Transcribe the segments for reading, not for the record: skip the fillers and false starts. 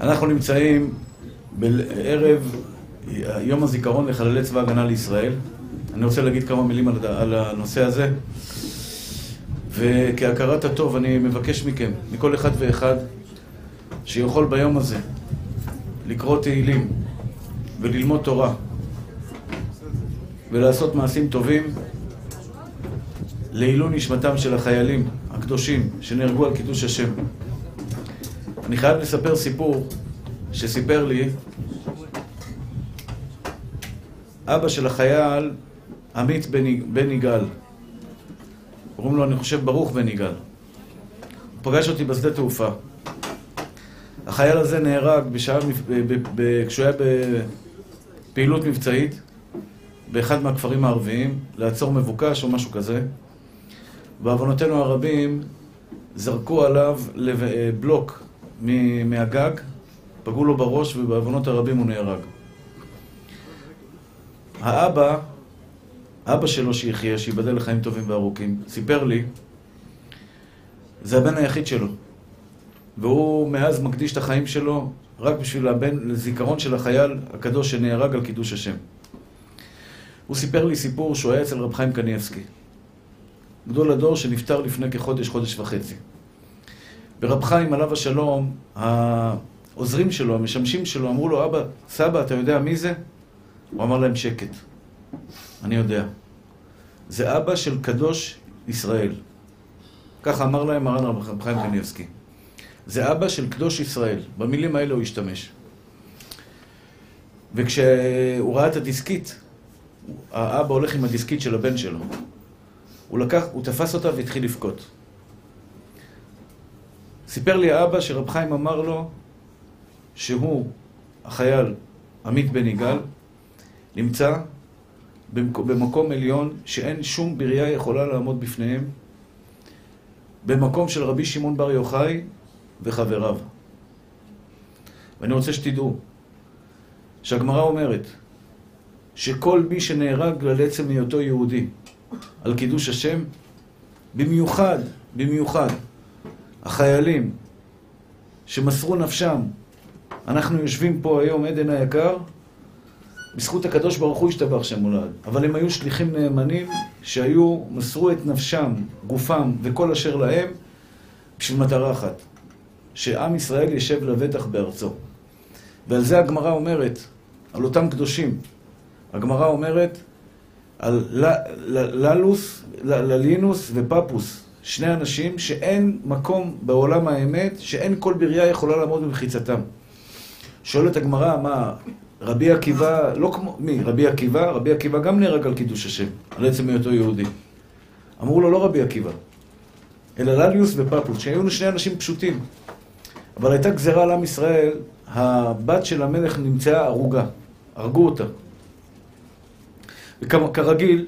אנחנו נמצאים בערב יום הזיכרון לחללי צבא הגנה לישראל. אני רוצה להגיד כמה מילים על הנושא הזה, וכהכרת הטוב אני מבקש מכם, מכל אחד ואחד שיכול ביום הזה לקרוא תהילים וללמוד תורה ולעשות מעשים טובים לעילוי נשמתם של החיילים הקדושים שנהרגו על קידוש השם. אני חייב לספר סיפור שסיפר לי אבא של החייל עמית בן ניגל. קוראים לו, אני חושב, ברוך בן ניגל. הוא פגש אותי בשדה תעופה. החייל הזה נהרג כשהוא היה בפעילות מבצעית באחד מהכפרים הערביים, לעצור מבוקש או משהו כזה. בעוונותינו הרבים זרקו עליו בלוק מהגג, פגעו לו בראש, ובעוונות הרבים הוא נהרג. אבא שלו שיחיה, שיבדל לחיים טובים וארוכים, סיפר לי, זה הבן היחיד שלו, והוא מאז מקדיש את החיים שלו רק בשביל לזיכרון של החייל הקדוש שנהרג על קידוש השם. הוא סיפר לי סיפור שהוא היה אצל רבי חיים קניבסקי, גדול הדור שנפטר לפני כחודש, חודש וחצי. ורב חיים עליו השלום, העוזרים שלו, המשמשים שלו, אמרו לו, אבא, סבא, אתה יודע מי זה? הוא אמר להם, שקט. אני יודע. זה אבא של קדוש ישראל. ככה אמר להם מרן רב חיים קניבסקי. זה אבא של קדוש ישראל. במילים האלה הוא השתמש. וכשהוא ראה את הדיסקית, האבא הולך עם הדיסקית של הבן שלו. הוא תפס אותה והתחיל לבכות. סיפר לי האבא שרב חיים אמר לו שהוא, החייל עמית בן ניגל, נמצא במקום עליון שאין שום ברייה יכולה לעמוד בפניהם, במקום של רבי שמעון בר יוחאי וחבריו. ואני רוצה שתדעו שהגמרא אומרת שכל מי שנהרג על עצם היותו יהודי על קידוש השם, במיוחד החיילים שמסרו נפשם, אנחנו יושבים פה היום, עדן היקר, בזכות הקדוש ברוך הוא השתבח שמולד, אבל הם היו שליחים נאמנים שהיו, מסרו את נפשם, גופם וכל אשר להם בשביל מטרה אחת, שעם ישראל ישב לבטח בארצו. ועל זה הגמרא אומרת, על אותם קדושים, הגמרא אומרת על ללינוס ופפוס, שני אנשים שאין מקום בעולם האמת, שאין כל ברייה יכולה לעמוד במחיצתם. שואלת הגמרא, מה, רבי עקיבא, לא כמו, מי? רבי עקיבא? רבי עקיבא גם נהרג על קידוש השם, על עצם היותו יהודי. אמרו לו, לא רבי עקיבא, אלא לליוס ופפוס, שהיו שני אנשים פשוטים. אבל הייתה גזרה על עם ישראל, הבת של המלך נמצאה הרוגה, הרגו אותה. וכרגיל,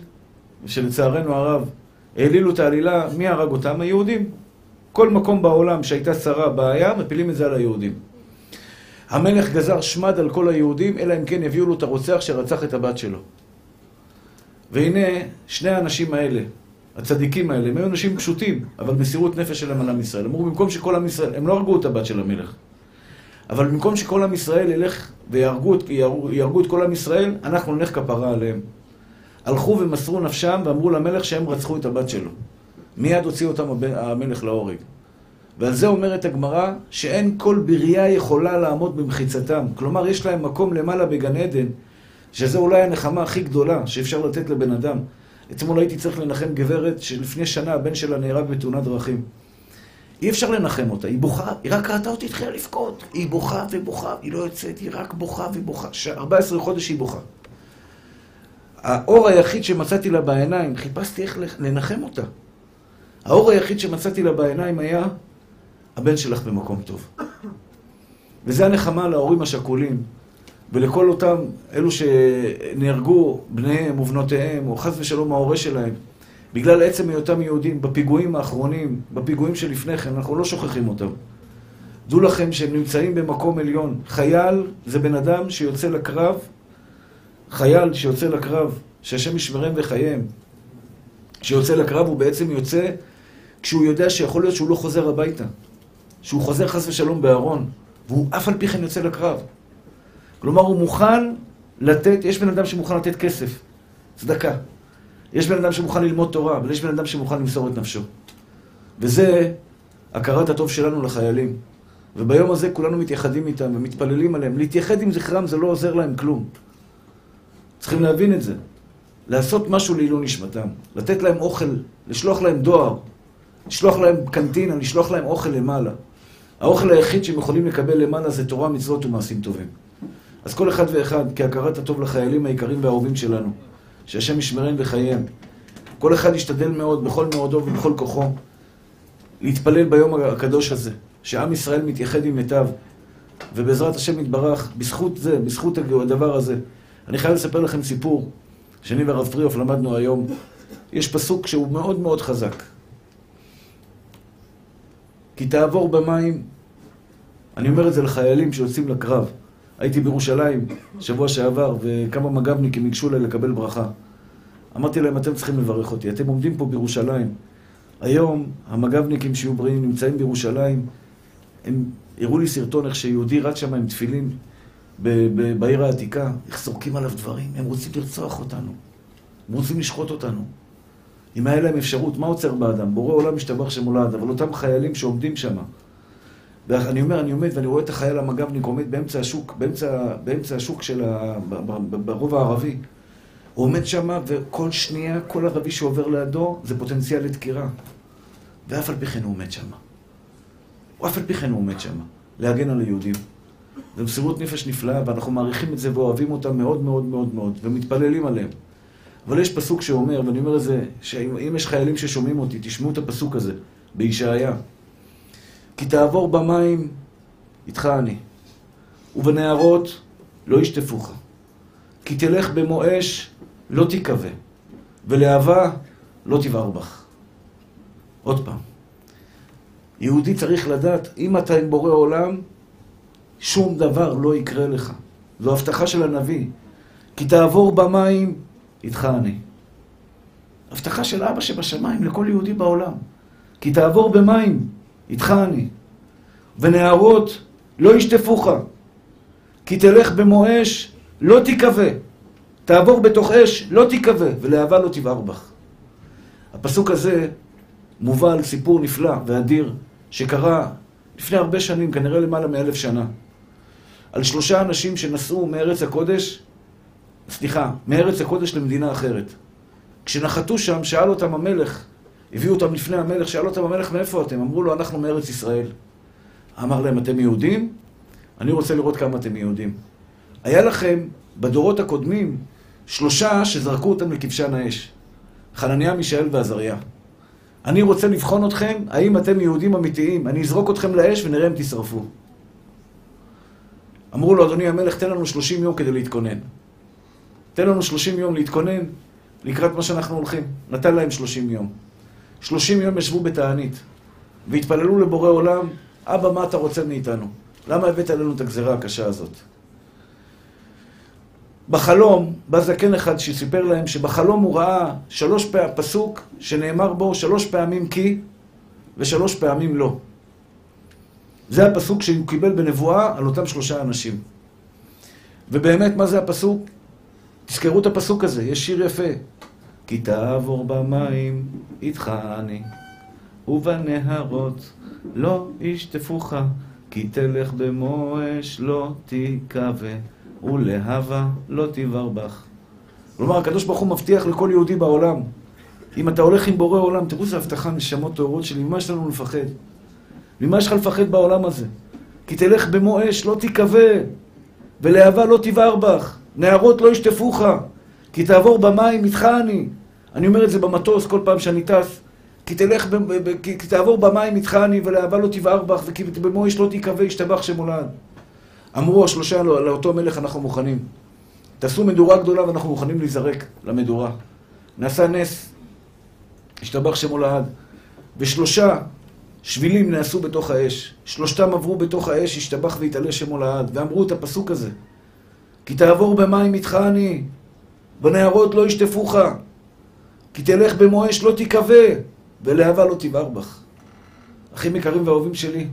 שלצערנו הרב, העלילו את העלילה, מי הרג אותם? היהודים. כל מקום בעולם שהייתה צרה, בעיה, מפילים את זה על היהודים. המלך גזר שמד על כל היהודים, אלא אם כן הביאו לו את הרוצח שרצח את הבת שלו. והנה, שני האנשים האלה, הצדיקים האלה, הם היו אנשים פשוטים, אבל מסירות נפש שלהם על עם ישראל. אמרו, במקום שכל עם ישראל, הם לא הרגו את הבת של המלך, אבל במקום שכל עם ישראל ילך ויהרגו את כל עם ישראל, אנחנו נלך כפרה עליהם. הלכו ומסרו נפשם ואמרו למלך שהם רצחו את הבת שלו. מיד הוציאו אותם המלך להורג. ועל זה אומרת הגמרא שאין כל ברייה יכולה לעמוד במחיצתם. כלומר, יש להם מקום למעלה בגן עדן, שזה אולי הנחמה הכי גדולה שאפשר לתת לבן אדם. אתמול הייתי צריך לנחם גברת שלפני שנה הבן שלה נהרג בתאונת דרכים. אי אפשר לנחם אותה, היא בוכה, היא רק ראתה אותי, התחילה לבכות. היא בוכה ובוכה, היא לא יוצאת, היא רק בוכה ובוכה. 14 חודש היא בוכה. האור היחיד שמצאתי לה בעיניים, חיפשתי איך לנחם אותה. האור היחיד שמצאתי לה בעיניים היה, הבן שלך במקום טוב. וזה הנחמה להורים השכולים, ולכל אותם אלו שנהרגו בניהם ובנותיהם, או חס ושלום ההורה שלהם, בגלל עצם היותם יהודים, בפיגועים האחרונים, בפיגועים שלפני כן, אנחנו לא שוכחים אותם. דעו לכם שהם נמצאים במקום עליון. חייל זה בן אדם שיוצא לקרב, חייל שיוצא לקרב, שהשם ישמרם וחייהם, שיוצא לקרב הוא בעצם יוצא כשהוא יודע שיכול להיות שהוא לא חוזר הביתה, שהוא חוזר חס ושלום בארון, והוא אף על פי כן יוצא לקרב. כלומר, הוא מוכן לתת, יש בן אדם שמוכן לתת כסף, צדקה. יש בן אדם שמוכן ללמוד תורה, אבל יש בן אדם שמוכן למסור את נפשו. וזה הכרת הטוב שלנו לחיילים. וביום הזה כולנו מתייחדים איתם ומתפללים עליהם. להתייחד עם זכרם זה לא עוזר להם כלום. צריכים להבין את זה. לעשות משהו לעילוי נשמתם. לתת להם אוכל, לשלוח להם דואר, לשלוח להם קנטינה, לשלוח להם אוכל למעלה. האוכל היחיד שהם יכולים לקבל למעלה זה תורה, מצוות ומעשים טובים. אז כל אחד ואחד, כהכרת הטוב לחיילים העיקרים והאהובים שלנו, שהשם ישמרם בחייהם, כל אחד ישתדל מאוד, בכל מאודו ובכל כוחו, להתפלל ביום הקדוש הזה, שעם ישראל מתייחד עם מיטב, ובעזרת השם יתברך, בזכות זה, בזכות הדבר הזה. אני חייב לספר לכם סיפור, שאני והרב פריאוף למדנו היום. יש פסוק שהוא מאוד מאוד חזק. כי תעבור במים, אני אומר את זה לחיילים שיוצאים לקרב. הייתי בירושלים שבוע שעבר, וכמה מג"בניקים ניגשו אליי לקבל ברכה. אמרתי להם, אתם צריכים לברך אותי, אתם עומדים פה בירושלים. היום המג"בניקים שיהיו בריאים נמצאים בירושלים. הם הראו לי סרטון איך שיהודי רץ שם עם תפילים בעיר העתיקה, איך סורקים עליו דברים, הם רוצים לרצוח אותנו, הם רוצים לשחוט אותנו. אם היה להם אפשרות, מה עוצר באדם? בורא עולם משתבח שמולד, אבל אותם חיילים שעומדים שם. ואני אומר, אני עומד ואני רואה את החייל המג"בניק עומד באמצע השוק, באמצע השוק של ברובע הערבי. הוא עומד שם וכל שנייה, כל ערבי שעובר לידו, זה פוטנציאל לתקירה. ואף על פי כן הוא עומד שם. להגן על היהודים. זו מסירות נפש נפלאה, ואנחנו מעריכים את זה ואוהבים אותם מאוד מאוד מאוד מאוד, ומתפללים עליהם. אבל יש פסוק שאומר, ואני אומר את זה, שאם יש חיילים ששומעים אותי, תשמעו את הפסוק הזה, בישעיה. כי תעבור במים, איתך אני, ובנערות לא ישטפוך. כי תלך במואש, לא תיקווה, ולהבה לא תבער בך. עוד פעם, יהודי צריך לדעת, אם אתה עם בורא עולם, שום דבר לא יקרה לך. זו הבטחה של הנביא. כי תעבור במים, איתך אני. הבטחה של אבא שבשמיים לכל יהודי בעולם. כי תעבור במים, איתך אני. ונערות לא ישטפוך. כי תלך במואש, לא תיקווה. תעבור בתוך אש, לא תיקווה, ולהבה לא תבער בך. הפסוק הזה מובא על סיפור נפלא ואדיר שקרה לפני הרבה שנים, כנראה למעלה מ-1000 שנה. על 3 אנשים שנסעו מארץ הקודש למדינה אחרת. כשנחתו שם, שאל אותם המלך, הביאו אותם לפני המלך, שאל אותם המלך, מאיפה אתם? אמרו לו, אנחנו מארץ ישראל. אמר להם, אתם יהודים? אני רוצה לראות כמה אתם יהודים. היה לכם, בדורות הקודמים, 3 שזרקו אותם לכבשן האש. חנניה, מישאל ועזריה. אני רוצה לבחון אתכם, האם אתם יהודים אמיתיים. אני אזרוק אתכם לאש ונראה אם תשרפו. אמרו לו, אדוני המלך, תן לנו 30 יום כדי להתכונן. לקראת מה שאנחנו הולכים. נתן להם 30 יום. 30 יום ישבו בתענית, והתפללו לבורא עולם, אבא, מה אתה רוצה מאיתנו? למה הבאת עלינו את הגזרה הקשה הזאת? בחלום, בא זקן אחד שסיפר להם שבחלום הוא ראה 3 פסוק שנאמר בו 3 פעמים כי ו3 פעמים לא. זה הפסוק שהוא קיבל בנבואה על אותם 3 אנשים. ובאמת, מה זה הפסוק? תזכרו את הפסוק הזה, יש שיר יפה. כי תעבור במים, איתך אני, ובנהרות לא ישטפוך, כי תלך במואש, לא תיקווה. ולהבה לא תבער בך. כלומר, הקדוש ברוך הוא מבטיח לכל יהודי בעולם. אם אתה הולך עם בורא עולם, תראו איזה הבטחה, נשמות טהורות שלי, ממה יש לנו לפחד? ממה יש לך לפחד בעולם הזה? כי תלך במואש, לא תיקווה, ולהבה לא תבער בך, נערות לא ישטפוך, כי תעבור במים, איתך אני. אני אומר את זה במטוס כל פעם שאני טס, כי תעבור במים, איתך אני, ולהבה לא תבער בך, וכי במואש לא תיקווה, ישתבח שמולד. אמרו 3 לאותו מלך, אנחנו מוכנים. תעשו מדורה גדולה ואנחנו מוכנים להיזרק למדורה. נעשה נס, השתבח שמו לעד. ו3 שבילים נעשו בתוך האש. 3 עברו בתוך האש, השתבח והתעלה שמו לעד. ואמרו את הפסוק הזה. כי תעבור במים איתך אני, בנהרות לא ישטפוך. כי תלך במואש לא תיקווה, ולהבה לא תבער בך. אחים יקרים ואהובים שלי,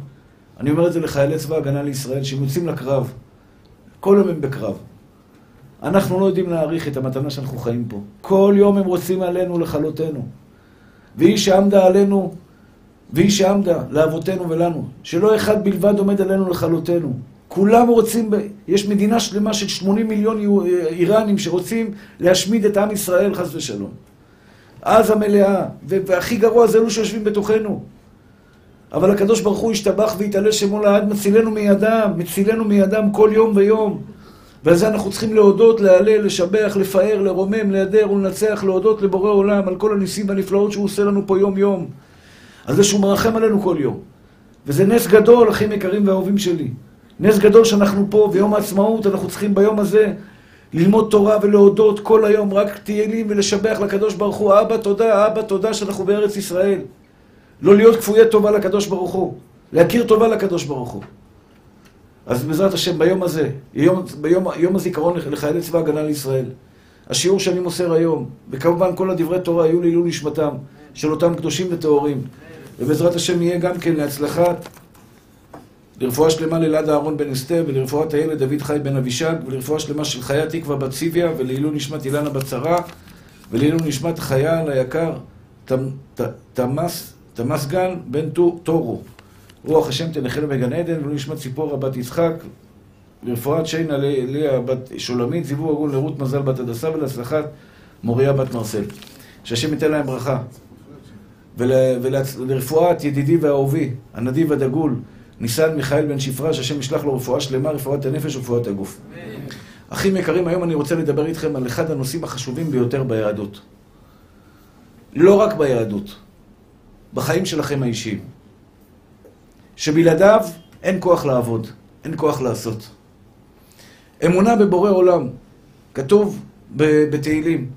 אני אומר את זה לחיילי צבא הגנה לישראל, שהם יוצאים לקרב, כל יום הם בקרב. אנחנו לא יודעים להעריך את המתנה שאנחנו חיים פה. כל יום הם רוצים עלינו לחלותנו. והיא שעמדה עלינו, והיא שעמדה לאבותינו ולנו, שלא אחד בלבד עומד עלינו לחלותנו. כולם רוצים, יש מדינה שלמה של 80 מיליון איראנים שרוצים להשמיד את עם ישראל, חס ושלום. אז המלאה, והכי גרוע זה אלו שיושבים בתוכנו. אבל הקדוש ברוך הוא השתבח והתעלה שמו לעד, מצילנו מידם, מצילנו מידם כל יום ויום. ועל זה אנחנו צריכים להודות, להעלה, לשבח, לפאר, לרומם, להדר ולנצח, להודות לבורא עולם על כל הניסים והנפלאות שהוא עושה לנו פה יום יום. על זה שהוא מרחם עלינו כל יום. וזה נס גדול, אחים יקרים ואהובים שלי. נס גדול שאנחנו פה, ויום העצמאות, אנחנו צריכים ביום הזה ללמוד תורה ולהודות כל היום, רק תהילים ולשבח לקדוש ברוך הוא, אבא תודה שאנחנו בארץ ישראל. לא להיות כפויי טובה לקדוש ברוך הוא, להכיר טובה לקדוש ברוך הוא. אז בעזרת השם ביום הזה, יום הזיכרון לחיילי צבא הגנה לישראל, השיעור שאני מוסר היום, וכמובן כל הדברי תורה היו לעילוי נשמתם של אותם קדושים וטהורים, ובעזרת השם יהיה גם כן להצלחה, לרפואה שלמה לילד אהרון בן אסתר, ולרפואת הילד דוד חי בן אבישג, ולרפואה שלמה של חיה תקווה בת ציביה, ולעילוי נשמת אילנה בת שרה, ולעילוי נשמת החייל היקר תמס גל בן תורו. רוח השם תנחל בגן עדן, ולעילוי נשמת ציפורה בת יצחק, לרפואת שינה ליה בת שולמית, זיווג עגול לרות מזל בת הדסה, ולהצלחת מוריה בת מרסל. שהשם ייתן להם ברכה. ולרפואת ידידי והאהובי, הנדיב הדגול, ניסן מיכאל בן שפרה, שהשם ישלח לו רפואה שלמה, רפואת הנפש ורפואת הגוף. Amen. אחים יקרים, היום אני רוצה לדבר איתכם על אחד הנושאים החשובים ביותר ביהדות. לא רק ביהדות, בחיים שלכם האישיים. שבלעדיו אין כוח לעבוד, אין כוח לעשות. אמונה בבורא עולם, כתוב בתהילים.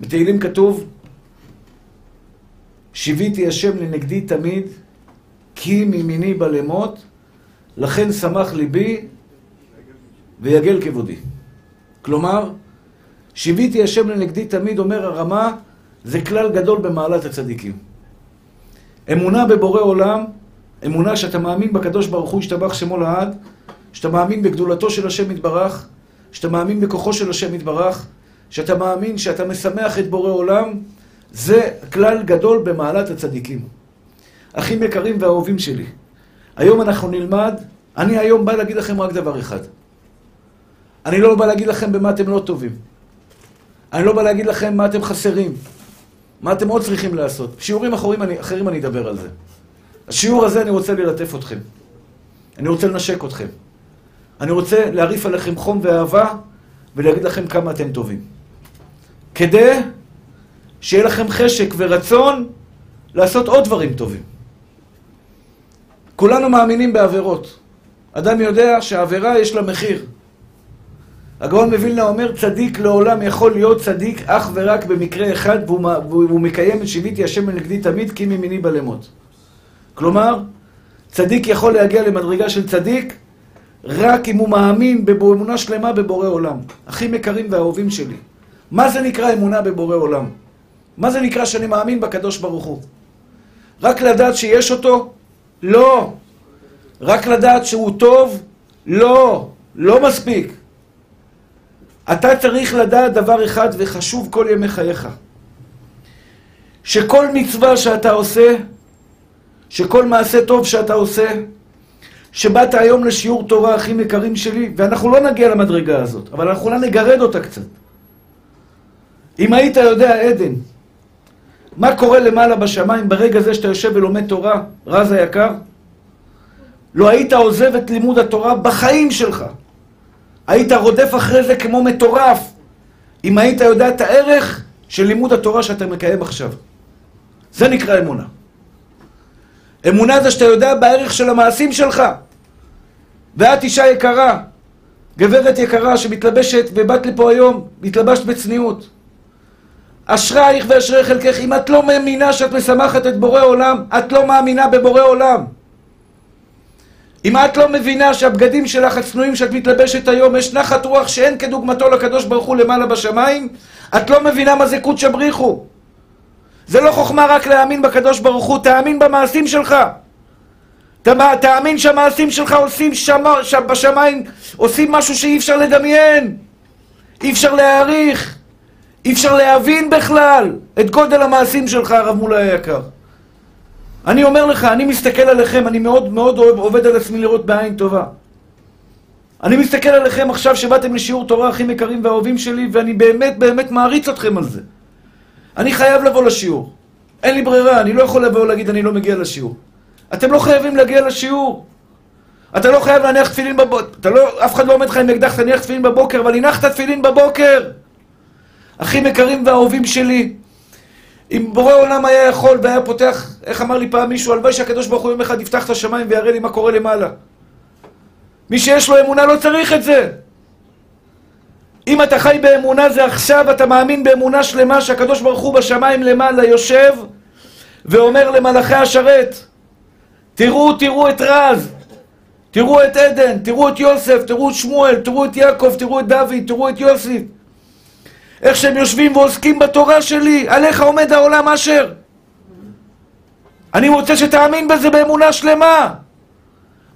בתהילים כתוב, שיביתי השם לנגדי תמיד, כי מימיני בלמות, לכן שמח ליבי ויגל כבודי. כלומר, שיביתי השם לנגדי תמיד, אומר הרמה, זה כלל גדול במעלת הצדיקים. אמונה בבורא עולם, אמונה שאתה מאמין בקדוש ברוך הוא, ישתבח שמו לעד, שאתה מאמין בגדולתו של השם יתברך, שאתה מאמין בכוחו של השם יתברך, שאתה מאמין שאתה משמח את בורא עולם, זה כלל גדול במעלת הצדיקים. אחים יקרים והאהובים שלי, היום אנחנו נלמד, אני היום בא להגיד לכם רק דבר אחד. אני לא בא להגיד לכם במה אתם לא טובים. אני לא בא להגיד לכם מה אתם חסרים, מה אתם עוד צריכים לעשות. שיעורים אחרים אני אדבר על זה. השיעור הזה אני רוצה ללטף אתכם. אני רוצה לנשק אתכם. אני רוצה להריף עליכם חום ואהבה, ולהגיד לכם כמה אתם טובים. כדי שיהיה לכם חשק ורצון לעשות עוד דברים טובים. כולנו מאמינים בעבירות. אדם יודע שהעבירה יש לה מחיר. הגאון מווילנה אומר, צדיק לעולם יכול להיות צדיק אך ורק במקרה אחד, והוא מקיים את שיביתי השם לנגדי תמיד, כי מימיני בלמות. כלומר, צדיק יכול להגיע למדרגה של צדיק, רק אם הוא מאמין באמונה שלמה בבורא עולם. אחים יקרים והאהובים שלי. מה זה נקרא אמונה בבורא עולם? מה זה נקרא שאני מאמין בקדוש ברוך הוא? רק לדעת שיש אותו? לא. רק לדעת שהוא טוב? לא. לא מספיק. אתה צריך לדעת דבר אחד וחשוב כל ימי חייך. שכל מצווה שאתה עושה, שכל מעשה טוב שאתה עושה, שבאת היום לשיעור תורה אחים יקרים שלי, ואנחנו לא נגיע למדרגה הזאת, אבל אנחנו לא נגרד אותה קצת. אם היית יודע עדן, מה קורה למעלה בשמיים ברגע זה שאתה יושב ולומד תורה, רז היקר? לא היית עוזב את לימוד התורה בחיים שלך. היית רודף אחרי זה כמו מטורף, אם היית יודע את הערך של לימוד התורה שאתה מקיים עכשיו. זה נקרא אמונה. אמונה זה שאתה יודע בערך של המעשים שלך. ואת אישה יקרה, גברת יקרה שמתלבשת ובאת לפה היום, מתלבשת בצניעות. אשרייך ואשרי חלקך, אם את לא מאמינה שאת משמחת את בורא עולם, את לא מאמינה בבורא עולם. אם את לא מבינה שהבגדים שלך הצנועים שאת מתלבשת היום, יש נחת רוח שאין כדוגמתו לקדוש ברוך הוא למעלה בשמיים, את לא מבינה מה זה קודש בריחו. זה לא חוכמה רק להאמין בקדוש ברוך הוא, תאמין במעשים שלך. תאמין שהמעשים שלך עושים בשמיים, עושים משהו שאי אפשר לדמיין, אי אפשר להעריך, אי אפשר להבין בכלל את גודל המעשים שלך, הרב מולה היקר. אני אומר לך, אני מסתכל עליכם, אני מאוד מאוד עובד על עצמי לראות בעין טובה. אני מסתכל עליכם עכשיו שבאתם לשיעור תורה הכי יקרים והאהובים שלי, ואני באמת באמת מעריץ אתכם על זה. אני חייב לבוא לשיעור. אין לי ברירה, אני לא יכול לבוא ולהגיד אני לא מגיע לשיעור. אתם לא חייבים להגיע לשיעור. אתה לא חייב להניח תפילין בבוקר. לא, אף אחד לא עומד לך עם אקדח, תניח תפילין בבוקר, אבל הנחת תפילין בבוקר. אחים יקרים והאהובים שלי, אם בורא עולם היה יכול והיה פותח, איך אמר לי פעם מישהו, הלוואי שהקדוש ברוך הוא יום אחד יפתח את השמיים ויראה לי מה קורה למעלה. מי שיש לו אמונה לא צריך את זה. אם אתה חי באמונה זה עכשיו, אתה מאמין באמונה שלמה שהקדוש ברוך הוא בשמיים למעלה יושב ואומר למלאכי השרת, תראו את רז, תראו את עדן, תראו את יוסף, תראו את שמואל, תראו את יעקב, תראו את דוד, תראו את יוסף. איך שהם יושבים ועוסקים בתורה שלי, עליך עומד העולם אשר. אני רוצה שתאמין בזה באמונה שלמה.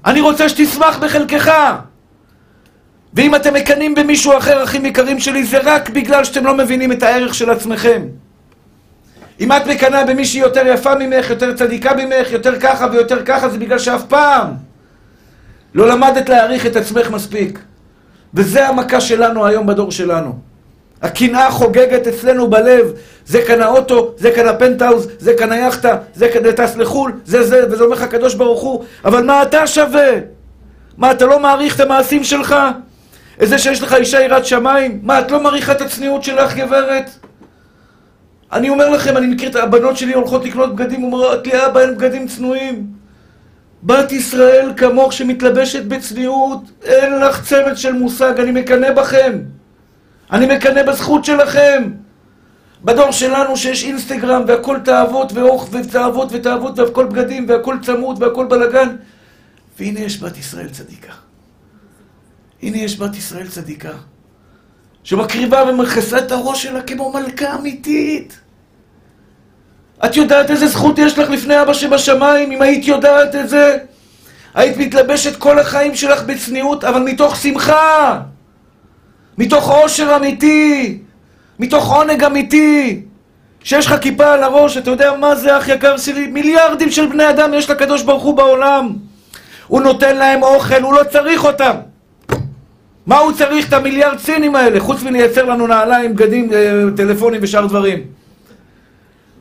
אני רוצה שתשמח בחלקך. ואם אתם מקנים במישהו אחר, אחים יקרים שלי, זה רק בגלל שאתם לא מבינים את הערך של עצמכם. אם את מקנה במישהי יותר יפה ממך, יותר צדיקה ממך, יותר ככה ויותר ככה, זה בגלל שאף פעם לא למדת להעריך את עצמך מספיק. וזה המכה שלנו היום בדור שלנו. הקנאה חוגגת אצלנו בלב, זה כאן האוטו, זה כאן הפנטהאוז, זה כאן היאכטה, זה כאן טס לחו"ל, זה, וזה אומר לך הקדוש ברוך הוא, אבל מה אתה שווה? מה, אתה לא מעריך את המעשים שלך? את זה שיש לך אישה יראת שמיים? מה, את לא מעריכה את הצניעות שלך, גברת? אני אומר לכם, אני מכיר את הבנות שלי הולכות לקנות בגדים, אומרות לי, אבא, אין בגדים צנועים. בת ישראל כמוך שמתלבשת בצניעות, אין לך צמץ של מושג, אני מקנא בכם. אני מקנא בזכות שלכם. בדור שלנו שיש אינסטגרם והכל תאוות ואורך ותאוות והכל בגדים והכל צמוד והכל בלגן. והנה יש בת ישראל צדיקה. הנה יש בת ישראל צדיקה. שמקריבה ומכסה את הראש שלה כמו מלכה אמיתית. את יודעת איזה זכות יש לך לפני אבא שבשמיים? אם היית יודעת את זה, היית מתלבשת כל החיים שלך בצניעות, אבל מתוך שמחה. מתוך עושר אמיתי, מתוך עונג אמיתי, שיש לך כיפה על הראש, אתה יודע מה זה אח יקר שלי? מיליארדים של בני אדם יש לקדוש ברוך הוא בעולם. הוא נותן להם אוכל, הוא לא צריך אותם. מה הוא צריך את המיליארד סינים האלה? חוץ מלייצר לנו נעליים, בגדים, טלפונים ושאר דברים.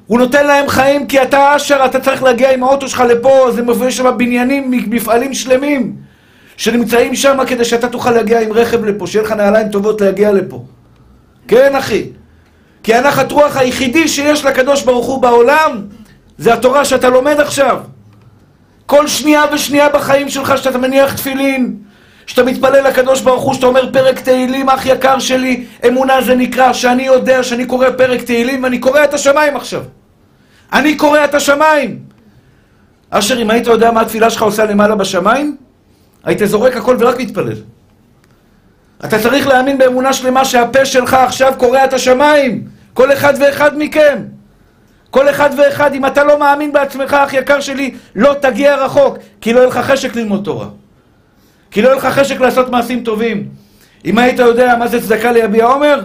הוא נותן להם חיים כי אתה אשר, אתה צריך להגיע עם האוטו שלך לפה, אז יש שם בניינים, מפעלים שלמים. שנמצאים שם כדי שאתה תוכל להגיע עם רכב לפה, שיהיה לך נעליים טובות להגיע לפה. כן אחי, כי הנחת רוח היחידי שיש לקדוש ברוך הוא בעולם, זה התורה שאתה לומד עכשיו. כל שנייה ושנייה בחיים שלך שאתה מניח תפילין, שאתה מתפלל לקדוש ברוך הוא, שאתה אומר פרק תהילים, אח יקר שלי, אמונה זה נקרא, שאני יודע שאני קורא פרק תהילים, ואני קורא את השמיים עכשיו. אני קורא את השמיים. אשר, אם היית יודע מה התפילה שלך עושה למעלה בשמיים, היית זורק הכל ורק מתפלל. אתה צריך להאמין באמונה שלמה שהפה שלך עכשיו קורע את השמיים. כל אחד ואחד מכם. כל אחד ואחד, אם אתה לא מאמין בעצמך, אח יקר שלי, לא תגיע רחוק. כי לא יהיה לך חשק ללמוד תורה. כי לא יהיה לך חשק לעשות מעשים טובים. אם היית יודע מה זה צדקה ליביע עומר?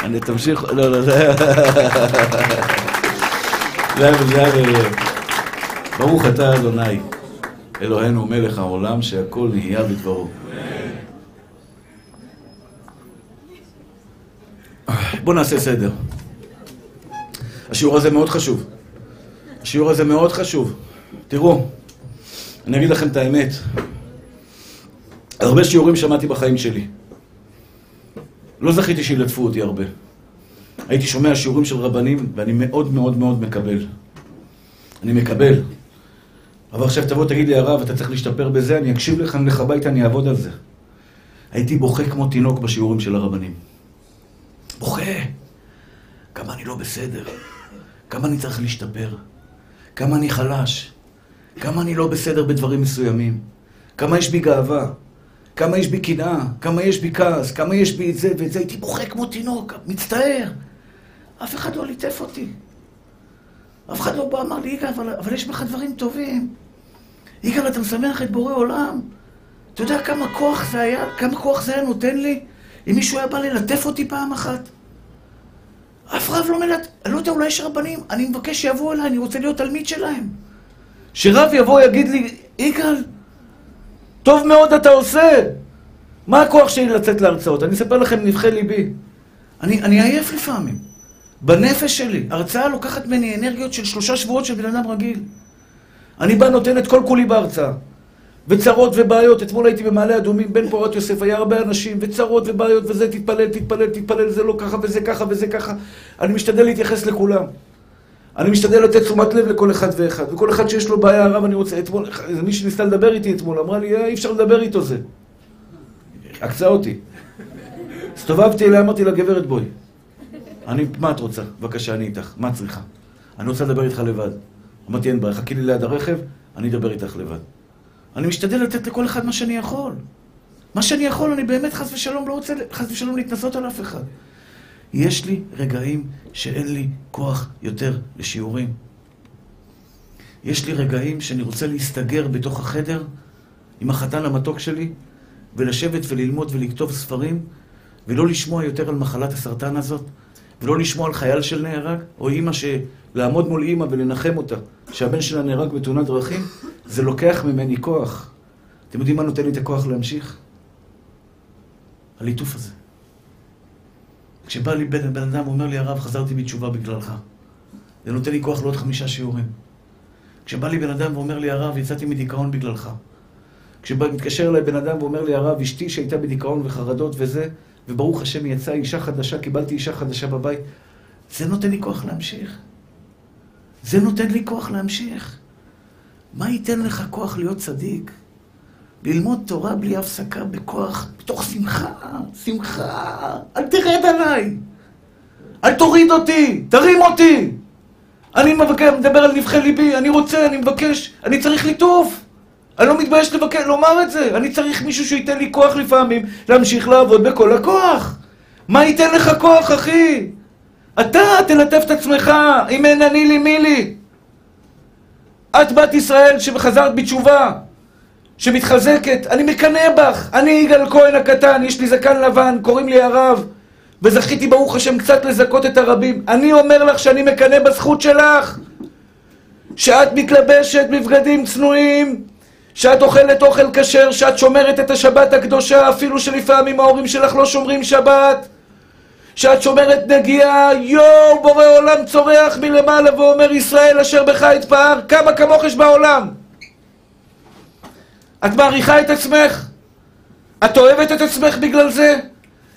אני תמשיך... לא, זה היה... ברוך אתה אדוני. אלוהינו מלך העולם שהכל נהיה בדברו. בואו נעשה סדר. השיעור הזה מאוד חשוב. השיעור הזה מאוד חשוב. תראו, אני אגיד לכם את האמת. הרבה שיעורים שמעתי בחיים שלי. לא זכיתי שילטפו אותי הרבה. הייתי שומע שיעורים של רבנים ואני מאוד מאוד מאוד מקבל. אני מקבל. אבל עכשיו תבוא, תגיד לי, הרב, אתה צריך להשתפר בזה, אני אקשיב לך, אני לך הביתה, אני אעבוד על זה. הייתי בוכה כמו תינוק בשיעורים של הרבנים. בוכה! כמה אני לא בסדר, כמה אני צריך להשתפר, כמה אני חלש, כמה אני לא בסדר בדברים מסוימים, כמה יש בי גאווה, כמה יש בי קנאה, כמה יש בי כעס, כמה יש בי את זה ואת זה. הייתי בוכה כמו תינוק, מצטער. אף אחד לא ליטף אותי. אף אחד לא בא, אמר לי, יגאל, אבל יש בך דברים טובים. יגאל, אתה משמח את בורא עולם. אתה יודע כמה כוח זה היה, כמה כוח זה היה נותן לי? אם מישהו היה בא ללטף אותי פעם אחת. אף רב לא מלטף, אני לא יודע, אולי יש רבנים, אני מבקש שיבואו אליי, אני רוצה להיות תלמיד שלהם. שרב יבוא, יגיד לי, יגאל, טוב מאוד אתה עושה. מה הכוח שלי לצאת להרצאות? אני אספר לכם, נבחי ליבי. אני עייף לפעמים. בנפש שלי, הרצאה לוקחת ממני אנרגיות של 3 שבועות של בן אדם רגיל. אני בא נותן את כל כולי בהרצאה. וצרות ובעיות, אתמול הייתי במעלה אדומים, בן פורת יוסף, היה הרבה אנשים, וצרות ובעיות, וזה תתפלל, תתפלל, תתפלל, זה לא ככה, וזה ככה, וזה ככה. אני משתדל להתייחס לכולם. אני משתדל לתת תשומת לב לכל אחד ואחד. וכל אחד שיש לו בעיה, הרב, אני רוצה, אתמול, מי שניסתה לדבר איתי אתמול, אמרה לי, אי אפשר לדבר איתו זה. הקצה אותי. הסתובבתי אליה, אמרתי לה, גברת בואי. מה את רוצה? בבקשה, אני איתך. מה צריכה? אני רוצה לדבר איתך לבד. אמרתי, אין בעיה, חכי לי ליד הרכב, אני אדבר איתך לבד. אני משתדל לתת לכל אחד מה שאני יכול. מה שאני יכול, אני באמת חס ושלום לא רוצה, חס ושלום להתנסות על אף אחד. יש לי רגעים שאין לי כוח יותר לשיעורים. יש לי רגעים שאני רוצה להסתגר בתוך החדר עם החתן המתוק שלי, ולשבת וללמוד ולכתוב ספרים, ולא לשמוע יותר על מחלת הסרטן הזאת, ולא לשמוע על חייל של נהרג, או אימא שלעמוד מול אימא ולנחם אותה, שהבן שלה נהרג בתאונת דרכים, זה לוקח ממני כוח. אתם יודעים מה נותן לי את הכוח להמשיך? הליטוף הזה. כשבא לי בן אדם, הוא אומר לי, הרב, חזרתי בתשובה בגללך. זה נותן לי כוח לעוד 5 שיעורים. כשבא לי בן אדם ואומר לי, הרב, יצאתי מדיכאון בגללך. כשמתקשר אליי בן אדם ואומר לי, הרב, אשתי שהייתה בדיכאון וחרדות וזה, וברוך השם יצא אישה חדשה, קיבלתי אישה חדשה בבית. זה נותן לי כוח להמשיך. זה נותן לי כוח להמשיך. מה ייתן לך כוח להיות צדיק? ללמוד תורה בלי הפסקה, בכוח, בתוך שמחה, שמחה. אל תרד עליי. אל תוריד אותי, תרים אותי. אני מדבר על נבחי ליבי, אני רוצה, אני מבקש, אני צריך ליטוף. אני לא מתבייש לומר את זה. אני צריך מישהו שייתן לי כוח לפעמים להמשיך לעבוד בכל הכוח. מה ייתן לך כוח, אחי? אתה תלטף את עצמך, אם אין אני לי מי לי. את בת ישראל שחזרת בתשובה, שמתחזקת, אני מקנא בך. אני יגאל כהן הקטן, יש לי זקן לבן, קוראים לי הרב, וזכיתי ברוך השם קצת לזכות את הרבים. אני אומר לך שאני מקנא בזכות שלך, שאת מתלבשת בבגדים צנועים, שאת אוכלת אוכל כשר, שאת שומרת את השבת הקדושה, אפילו שלפעמים ההורים שלך לא שומרים שבת, שאת שומרת נגיעה. יואו, בורא עולם צורח מלמעלה ואומר, ישראל אשר בך התפאר, כמה כמוך יש בעולם. את מעריכה את עצמך? את אוהבת את עצמך בגלל זה?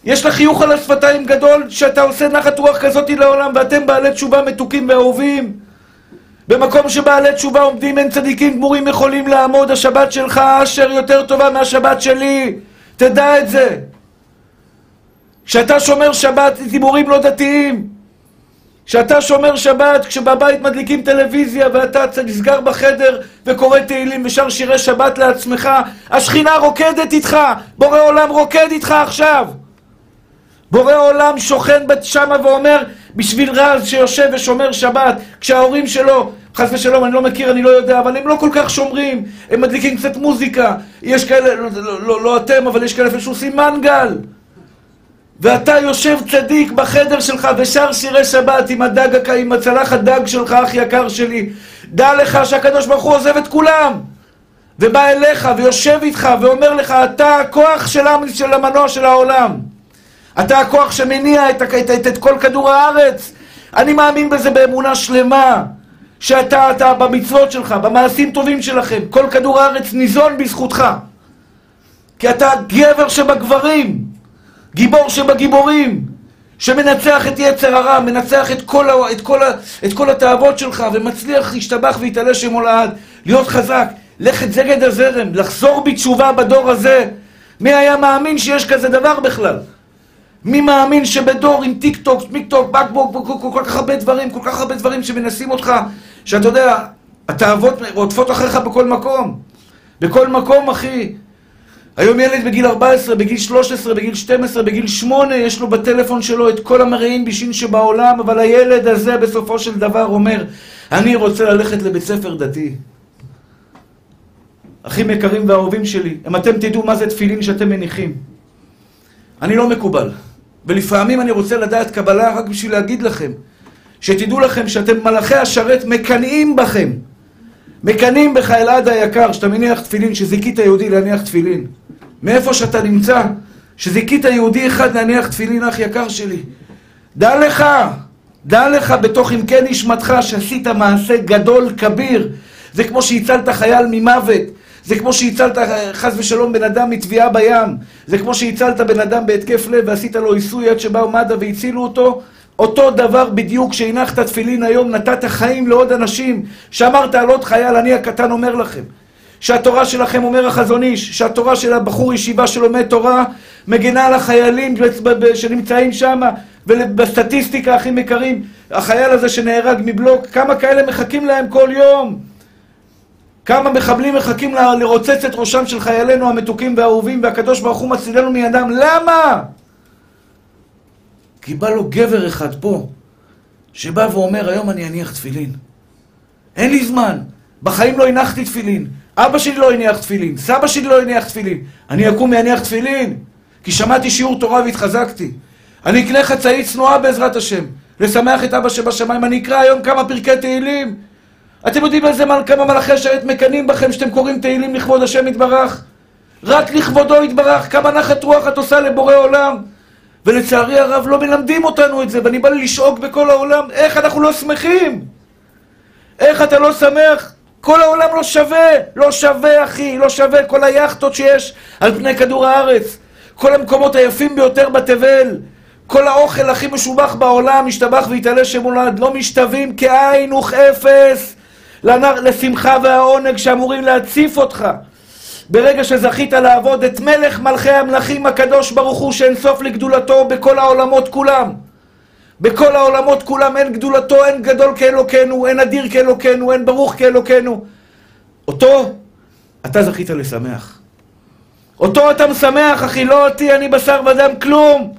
יש לך חיוך על השפתיים גדול שאתה עושה נחת רוח כזאת לעולם, ואתם בעלי תשובה מתוקים ואהובים. במקום שבעלי תשובה עומדים, אין צדיקים גמורים יכולים לעמוד. השבת שלך אשר יותר טובה מהשבת שלי, תדע את זה. כשאתה שומר שבת, דיבורים לא דתיים, כשאתה שומר שבת, כשבבית מדליקים טלוויזיה ואתה נסגר בחדר וקורא תהילים ושר שירי שבת לעצמך, השכינה רוקדת איתך, בורא עולם רוקד איתך עכשיו. בורא עולם שוכן בת שמה ואומר, בשביל רז שיושב ושומר שבת, כשההורים שלו, חס ושלום, אני לא מכיר, אני לא יודע, אבל הם לא כל כך שומרים, הם מדליקים קצת מוזיקה, יש כאלה, לא, לא, לא, לא אתם, אבל יש כאלה שעושים מנגל, ואתה יושב צדיק בחדר שלך ושר שירי שבת עם הדג, עם הצלחת דג שלך, אח יקר שלי. דע לך שהקדוש ברוך הוא עוזב את כולם, ובא אליך ויושב איתך ואומר לך, אתה הכוח של המנוע של העולם. אתה הכוח שמניע את כל כדור הארץ. אני מאמין בזה באמונה שלמה, שאתה במצוות שלך, במעשים טובים שלכם, כל כדור הארץ ניזון בזכותך. כי אתה גבר שבגברים, גיבור שבגיבורים, שמנצח את יצר הרע, מנצח את כל התאוות שלך, ומצליח להשתבח והתעלה שמו לעד, להיות חזק, לכת זגד הזרם, לחזור בתשובה בדור הזה. מי היה מאמין שיש כזה דבר בכלל? מי מאמין שבדור עם טיק טוק, סמיק טוק, בקבוק, כל כך הרבה דברים שמנסים אותך, שאתה יודע, התאוות עוטפות אחריך בכל מקום. בכל מקום, אחי. היום ילד בגיל 14, בגיל 13, בגיל 12, בגיל 8, יש לו בטלפון שלו את כל המרעין בישין שבעולם, אבל הילד הזה בסופו של דבר אומר, אני רוצה ללכת לבית ספר דתי. אחים יקרים ואהובים שלי, אם אתם תדעו מה זה תפילין שאתם מניחים. אני לא מקובל, ולפעמים אני רוצה לדעת קבלה רק בשביל להגיד לכם, שתדעו לכם שאתם מלאכי השרת מקנאים בכם. מקנאים בך אלעד היקר, שאתה מניח תפילין, שזיקית יהודי להניח תפילין. מאיפה שאתה נמצא, שזיקית יהודי אחד להניח תפילין, אח יקר שלי. דע לך בתוך עמקי נשמתך שעשית מעשה גדול כביר. זה כמו שהצלת חייל ממוות, זה כמו שהצלת חס ושלום בן אדם מטביעה בים, זה כמו שהצלת בן אדם בהתקף לב ועשית לו עיסוי עד שבאו מד"א והצילו אותו. אותו דבר בדיוק שהנחת תפילין היום, נתת חיים לעוד אנשים, שאמרת על עוד חייל. אני הקטן אומר לכם שהתורה שלכם, אומר החזון איש, שהתורה של הבחור ישיבה שלומד תורה מגנה על החיילים שנמצאים שם. ובסטטיסטיקה הכי יקרים, החייל הזה שנהרג מבלוק, כמה כאלה מחכים להם כל יום? כמה מחבלים מחכים לרוצץ את ראשם של חיילינו המתוקים והאהובים, והקדוש ברוך הוא מצילנו מידם. למה? כי בא לו גבר אחד פה, שבא ואומר, היום אני אניח תפילין. אין לי זמן, בחיים לא הנחתי תפילין, אבא שלי לא הניח תפילין, סבא שלי לא הניח תפילין, אני אקום ואניח תפילין, כי שמעתי שיעור תורה והתחזקתי. אני אקנה חצאית צנועה בעזרת השם, לשמח את אבא שבשמיים. אני אקרא היום כמה פרקי תהילים. אתם יודעים על זה כמה מלאכי השרת מקנאים בכם שאתם קוראים תהילים לכבוד השם יתברך? רק לכבודו יתברך, כמה נחת רוח את עושה לבורא עולם. ולצערי הרב לא מלמדים אותנו את זה, ואני בא לשאוג בכל העולם. איך אנחנו לא שמחים? איך אתה לא שמח? כל העולם לא שווה, לא שווה אחי, לא שווה. כל היחטות שיש על פני כדור הארץ, כל המקומות היפים ביותר בתבל, כל האוכל הכי משובח בעולם, משתבח והתעלה שמולד, לא משתווים כאין וכאפס לשמחה והעונג שאמורים להציף אותך ברגע שזכית לעבוד את מלך מלכי המלכים הקדוש ברוך הוא, שאין סוף לגדולתו בכל העולמות כולם. בכל העולמות כולם אין גדולתו, אין גדול כאלוקנו, אין אדיר כאלוקנו, אין ברוך כאלוקנו. אותו אתה זכית לשמח, אותו אתה משמח אחי, לא אותי, אני בשר ודם כלום.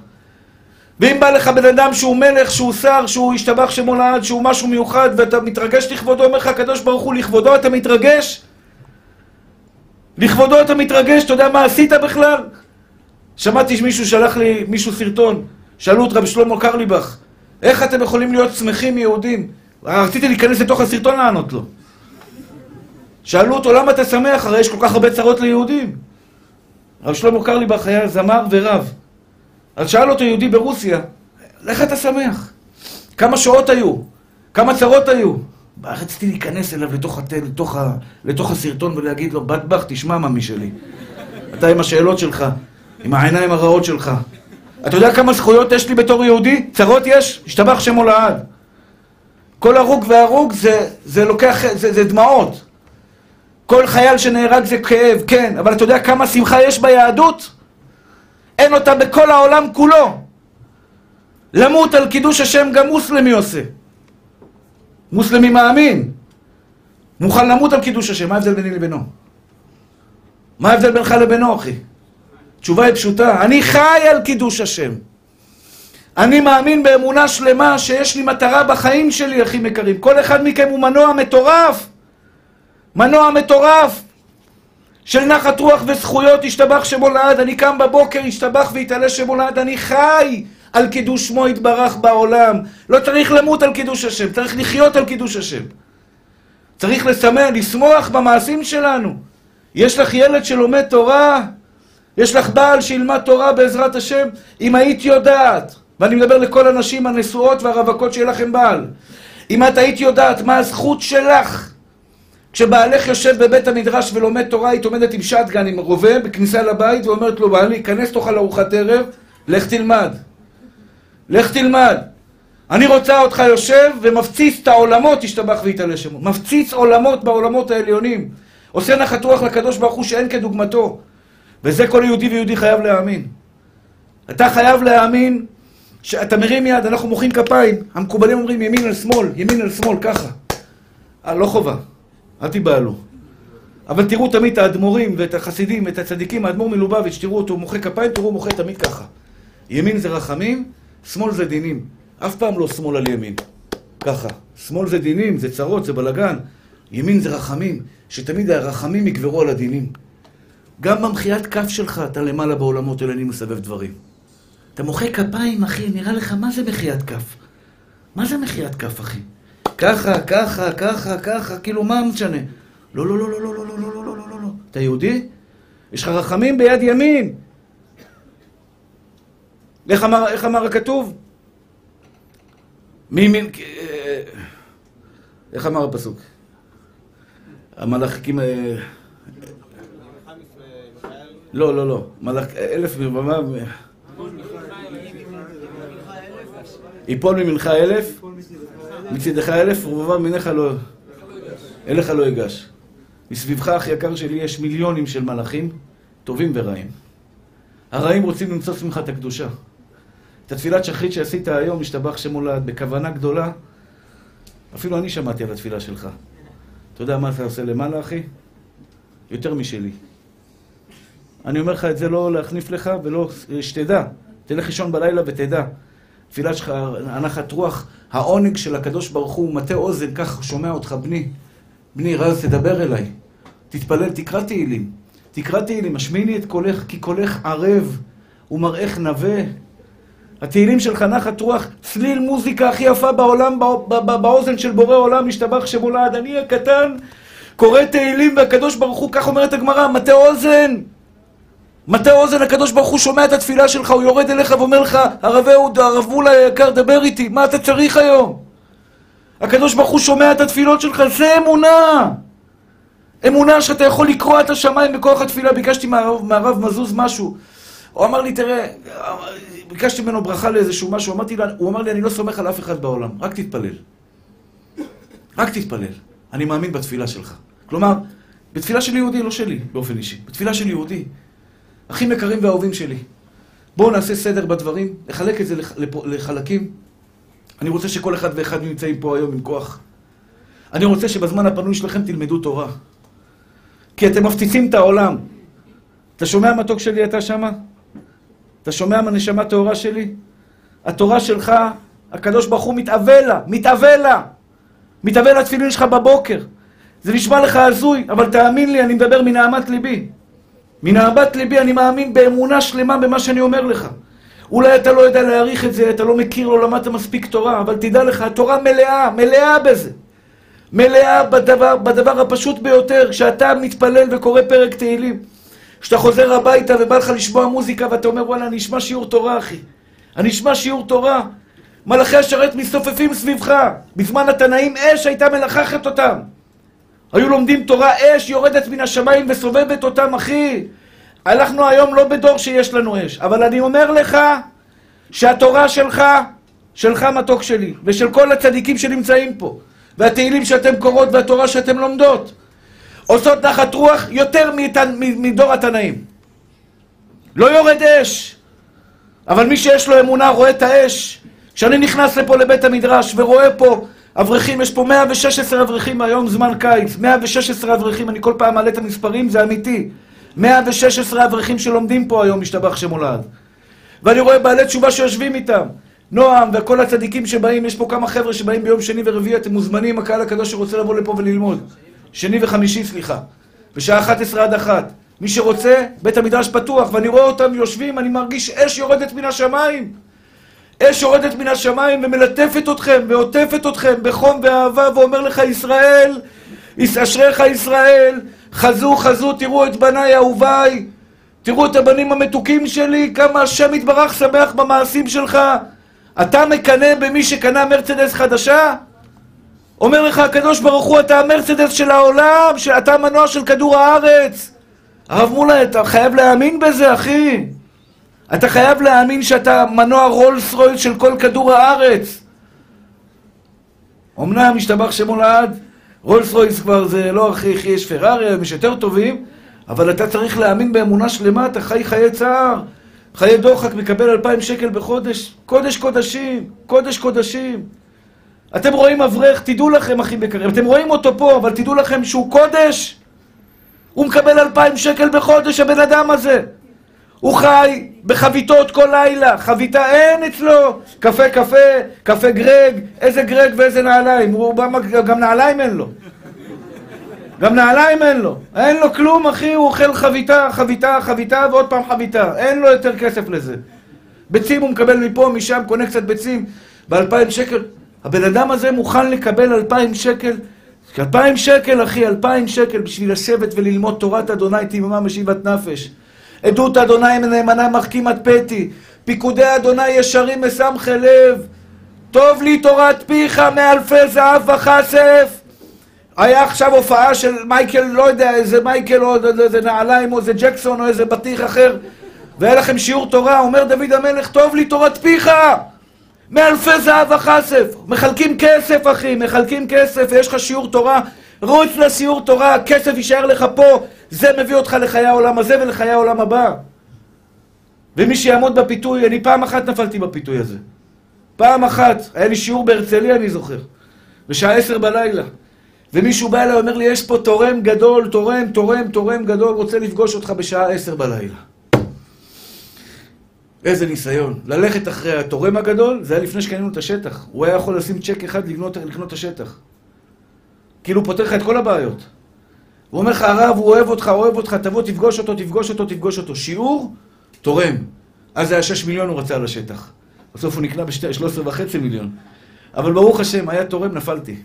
ואם בא לך בן אדם שהוא מלך, שהוא שר, שהוא השתבח שמו לעד, שהוא משהו מיוחד, ואתה מתרגש לכבודו, אומר לך הקדוש ברוך הוא, לכבודו אתה מתרגש? לכבודו אתה מתרגש? אתה יודע מה עשית בכלל? שמעתי שמישהו שלח לי, מישהו סרטון, שאלו את רבי שלמה קרליבך, איך אתם יכולים להיות שמחים יהודים? רציתי להיכנס לתוך הסרטון לענות לו. שאלו אותו, למה אתה שמח? הרי יש כל כך הרבה צרות ליהודים. רבי שלמה קרליבך היה זמר ורב. אז שאל אותו יהודי ברוסיה, איך אתה שמח? כמה שעות היו? כמה צרות היו? רציתי להיכנס אליו לתוך הסרטון ולהגיד לו, בת בך, תשמע ממי שלי. אתה עם השאלות שלך, עם העיניים הרעות שלך. אתה יודע כמה זכויות יש לי בתור יהודי? צרות יש? השתבח שמו לעד. כל הרוג והרוג זה דמעות. כל חייל שנהרג זה כאב, כן. אבל אתה יודע כמה שמחה יש ביהדות? אין אותה בכל העולם כולו. למות על קידוש השם גם מוסלמי עושה. מוסלמי מאמין. מוכן למות על קידוש השם. מה ההבדל ביני לבינו? מה ההבדל בינך לבינו, אחי? התשובה היא פשוטה. אני חי על קידוש השם. אני מאמין באמונה שלמה שיש לי מטרה בחיים שלי, אחים יקרים. כל אחד מכם הוא מנוע מטורף. מנוע מטורף. של נחת רוח וזכויות, השתבח שמו לעד. אני קם בבוקר, השתבח והתעלה שמו לעד. אני חי על קידוש שמו יתברך בעולם. לא צריך למות על קידוש השם, צריך לחיות על קידוש השם. צריך לשמוח במעשים שלנו. יש לך ילד שלומד תורה, יש לך בעל שילמד תורה בעזרת השם. אם היית יודעת, ואני מדבר לכל הנשים הנשואות והרווקות שיהיה לכם בעל, אם את היית יודעת מה הזכות שלך, כשבעלך יושב בבית המדרש ולומד תורה, היא עומדת עם שטגן, עם רובה, בכניסה לבית, ואומרת לו, בעלי, כנס תוך על ארוחת ערב, לך תלמד. לך תלמד. אני רוצה אותך יושב ומפציץ את העולמות, השתבח והתעלה שמו. מפציץ עולמות בעולמות העליונים. עושה נחת רוח לקדוש ברוך הוא שאין כדוגמתו. וזה כל יהודי ויהודי חייב להאמין. אתה חייב להאמין שאתה מרים יד, אנחנו מוחאים כפיים, המקובלים אומרים ימין על שמאל, ימין על שמאל, ככה. לא חובה. אל תיבהלו. אבל תראו תמיד את האדמו"רים ואת החסידים, את הצדיקים, האדמו"ר מלובביץ', תראו אותו מוחא כפיים, תראו מוחא תמיד ככה. ימין זה רחמים, שמאל זה דינים. אף פעם לא שמאל על ימין. ככה, שמאל זה דינים, זה צרות, זה בלגן, ימין זה רחמים, שתמיד הרחמים יקברו על הדינים. גם במחיית כף שלך אתה למעלה בעולמות אלה, אני מסבב דברים. אתה מוחא כפיים, אחי, נראה לך מה זה מחיית כף? מה זה מחיית כף, אחי? ככה, ככה, ככה, ככה, כאילו מה משנה? לא, לא, לא, לא, לא, לא, לא, לא, לא, לא, לא. אתה יהודי? יש לך רחמים ביד ימין. איך אמר הכתוב? מימין... איך אמר הפסוק? המלאך הקים... לא, לא, לא. מלאך... אלף מרבמה... יפול ממנך אלף, מצדך אלף, רובבה ממנך לא... אליך לא יגש. מסביבך, אח יקר שלי, יש מיליונים של מלאכים, טובים ורעים. הרעים רוצים למצוא ממך את הקדושה. את התפילת שחרית שעשית היום, השתבח שמולד, בכוונה גדולה, אפילו אני שמעתי על התפילה שלך. אתה יודע מה אתה עושה למעלה, אחי? יותר משלי. אני אומר לך את זה לא להחניף לך, ולא שתדע. תלך לישון בלילה ותדע. תפילת שלך, הנחת רוח, העונג של הקדוש ברוך הוא, מטה אוזן, כך שומע אותך, בני. בני רז, תדבר אליי. תתפלל, תקרא תהילים. תקרא תהילים, השמיעי לי את קולך, כי קולך ערב ומראך נווה. התהילים שלך נחת רוח, צליל מוזיקה הכי יפה בעולם, באוזן של בורא עולם, השתבח שמולד. אני הקטן, קורא תהילים והקדוש ברוך הוא, כך אומרת הגמרא, מטה אוזן. מטה אוזן, הקדוש ברוך הוא שומע את התפילה שלך, הוא יורד אליך ואומר לך, הרבו לה יקר, דבר איתי, מה אתה צריך היום? הקדוש ברוך הוא שומע את התפילות שלך, זה אמונה! אמונה שאתה יכול לקרוא את השמיים בכוח התפילה. ביקשתי מהרב מזוז משהו. הוא אמר לי, תראה, ביקשתי ממנו ברכה לאיזשהו משהו, הוא אמר לי, אני לא סומך על אף אחד בעולם, רק תתפלל. רק תתפלל. אני מאמין בתפילה שלך. כלומר, בתפילה של יהודי, לא שלי, באופן אישי. בתפילה של יהודי. אחים יקרים ואהובים שלי. בואו נעשה סדר בדברים, נחלק את זה לחלקים. אני רוצה שכל אחד ואחד נמצאים פה היום עם כוח. אני רוצה שבזמן הפנוי שלכם תלמדו תורה. כי אתם מפציצים את העולם. אתה שומע מתוק שלי, אתה שמה? אתה שומע מהנשמה תורה שלי? התורה שלך, הקדוש ברוך הוא מתאווה לה, מתאווה לה. מתאווה לתפילין שלך בבוקר. זה נשמע לך הזוי, אבל תאמין לי, אני מדבר מנהמת ליבי. מנהמת ליבי אני מאמין באמונה שלמה במה שאני אומר לך. אולי אתה לא יודע להעריך את זה, אתה לא מכיר, לא למדת מספיק תורה, אבל תדע לך, התורה מלאה, מלאה בזה. מלאה בדבר הפשוט ביותר, כשאתה מתפלל וקורא פרק תהילים. כשאתה חוזר הביתה ובא לך לשמוע מוזיקה ואתה אומר, וואלה, אני אשמע שיעור תורה, אחי. אני אשמע שיעור תורה. מלאכי השרת מסתופפים סביבך. בזמן התנאים אש הייתה מלחכת אותם. היו לומדים תורה, אש יורדת מן השמיים וסובבת אותם, אחי. אנחנו היום לא בדור שיש לנו אש, אבל אני אומר לך שהתורה שלך, שלך מתוק שלי, ושל כל הצדיקים שנמצאים פה, והתהילים שאתם קוראות והתורה שאתם לומדות, עושות נחת רוח יותר מדור התנאים. לא יורד אש, אבל מי שיש לו אמונה רואה את האש. כשאני נכנס לפה לבית המדרש ורואה פה אברכים, יש פה 116 אברכים היום, זמן קיץ, 116 אברכים, אני כל פעם מעלה את המספרים, זה אמיתי. 116 אברכים שלומדים פה היום, משתבח שמולד. ואני רואה בעלי תשובה שיושבים איתם. נועם וכל הצדיקים שבאים, יש פה כמה חבר'ה שבאים ביום שני ורביעי, אתם מוזמנים, הקהל הקדוש שרוצה לבוא לפה וללמוד. שני וחמישי, סליחה. בשעה 11 עד 1. מי שרוצה, בית המדרש פתוח, ואני רואה אותם יושבים, אני מרגיש אש יורדת מן השמיים. אש יורדת מן השמיים ומלטפת אתכם, ועוטפת אתכם בחום ואהבה, ואומר לך ישראל, אשריך ישראל, חזו, חזו, תראו את בניי אהוביי, תראו את הבנים המתוקים שלי, כמה השם יתברך שמח במעשים שלך. אתה מקנא במי שקנה מרצדס חדשה? אומר לך הקדוש ברוך הוא, אתה המרצדס של העולם, אתה המנוע של כדור הארץ. הרב מולה, אתה חייב להאמין בזה, אחי. אתה חייב להאמין שאתה מנוע רולס רויס של כל כדור הארץ. אמנם השתבח שמו לעד, רולס רויס כבר זה לא הכי, יש פרארי, הם יש יותר טובים, אבל אתה צריך להאמין באמונה שלמה, אתה חי חיי צער, חיי דוחק, מקבל 2,000 שקל בחודש, קודש קודשים, קודש קודשים. אתם רואים אברך, תדעו לכם אחים יקרים, אתם רואים אותו פה, אבל תדעו לכם שהוא קודש, הוא מקבל 2,000 שקל בחודש, הבן אדם הזה. הוא חי בחביתות כל לילה, חביתה אין אצלו, קפה קפה, קפה גרג, איזה גרג ואיזה נעליים, הוא גם נעליים אין לו. גם נעליים אין לו, אין לו כלום אחי, הוא אוכל חביתה, חביתה, חביתה ועוד פעם חביתה, אין לו יותר כסף לזה. ביצים הוא מקבל מפה, משם, קונה קצת ביצים, ב2,000 שקל. הבן אדם הזה מוכן לקבל 2,000 שקל, 2,000 שקל אחי, 2,000 שקל בשביל לשבת וללמוד תורת אדוני תיממה משיבת נפש. עדות אדוני נאמנה מחכים עד פתי, פיקודי אדוני ישרים משמח לב, טוב לי תורת פיך מאלפי זהב וכסף. היה עכשיו הופעה של מייקל, לא יודע איזה מייקל או איזה נעליים או איזה ג'קסון או איזה בטיח אחר, והיה לכם שיעור תורה, אומר דוד המלך, טוב לי תורת פיך מאלפי זהב וכסף. מחלקים כסף אחי, מחלקים כסף, ויש לך שיעור תורה, רוץ לשיעור תורה, הכסף יישאר לך פה, זה מביא אותך לחיי העולם הזה ולחיי העולם הבא. ומי שיעמוד בפיתוי, אני פעם אחת נפלתי בפיתוי הזה. פעם אחת, היה לי שיעור בהרצליה אני זוכר, בשעה 22:00. ומישהו בא אליי ואומר לי, יש פה תורם גדול, תורם גדול, רוצה לפגוש אותך בשעה 22:00. איזה ניסיון. ללכת אחרי התורם הגדול, זה היה לפני שקנינו את השטח. הוא היה יכול לשים צ'ק אחד לקנות את השטח. כאילו פותר לך את כל הבעיות. הוא אומר לך, הרב, הוא אוהב אותך, תבוא, תפגוש אותו, שיעור, תורם. אז זה היה 6 מיליון הוא רצה על השטח. בסוף הוא נקנה ב13.5 מיליון. אבל ברוך השם, היה תורם, נפלתי.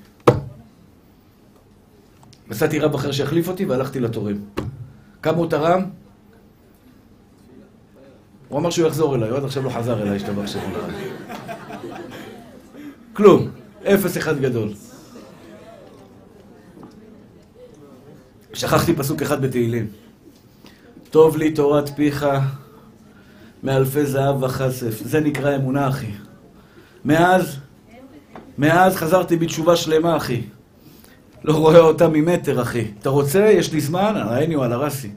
נסעתי רב אחר שהחליף אותי והלכתי לתורם. כמה הוא תרם? הוא אמר שהוא יחזור אליי, ועד עכשיו לא חזר אליי, השתבח שמו. כלום, 0-1 גדול. שכחתי פסוק אחד בתהילים. טוב לי תורת פיך מאלפי זהב וכסף. זה נקרא אמונה, אחי. מאז חזרתי בתשובה שלמה, אחי. לא רואה אותה ממטר, אחי. אתה רוצה? יש לי זמן? ראיני הוא על הרסי.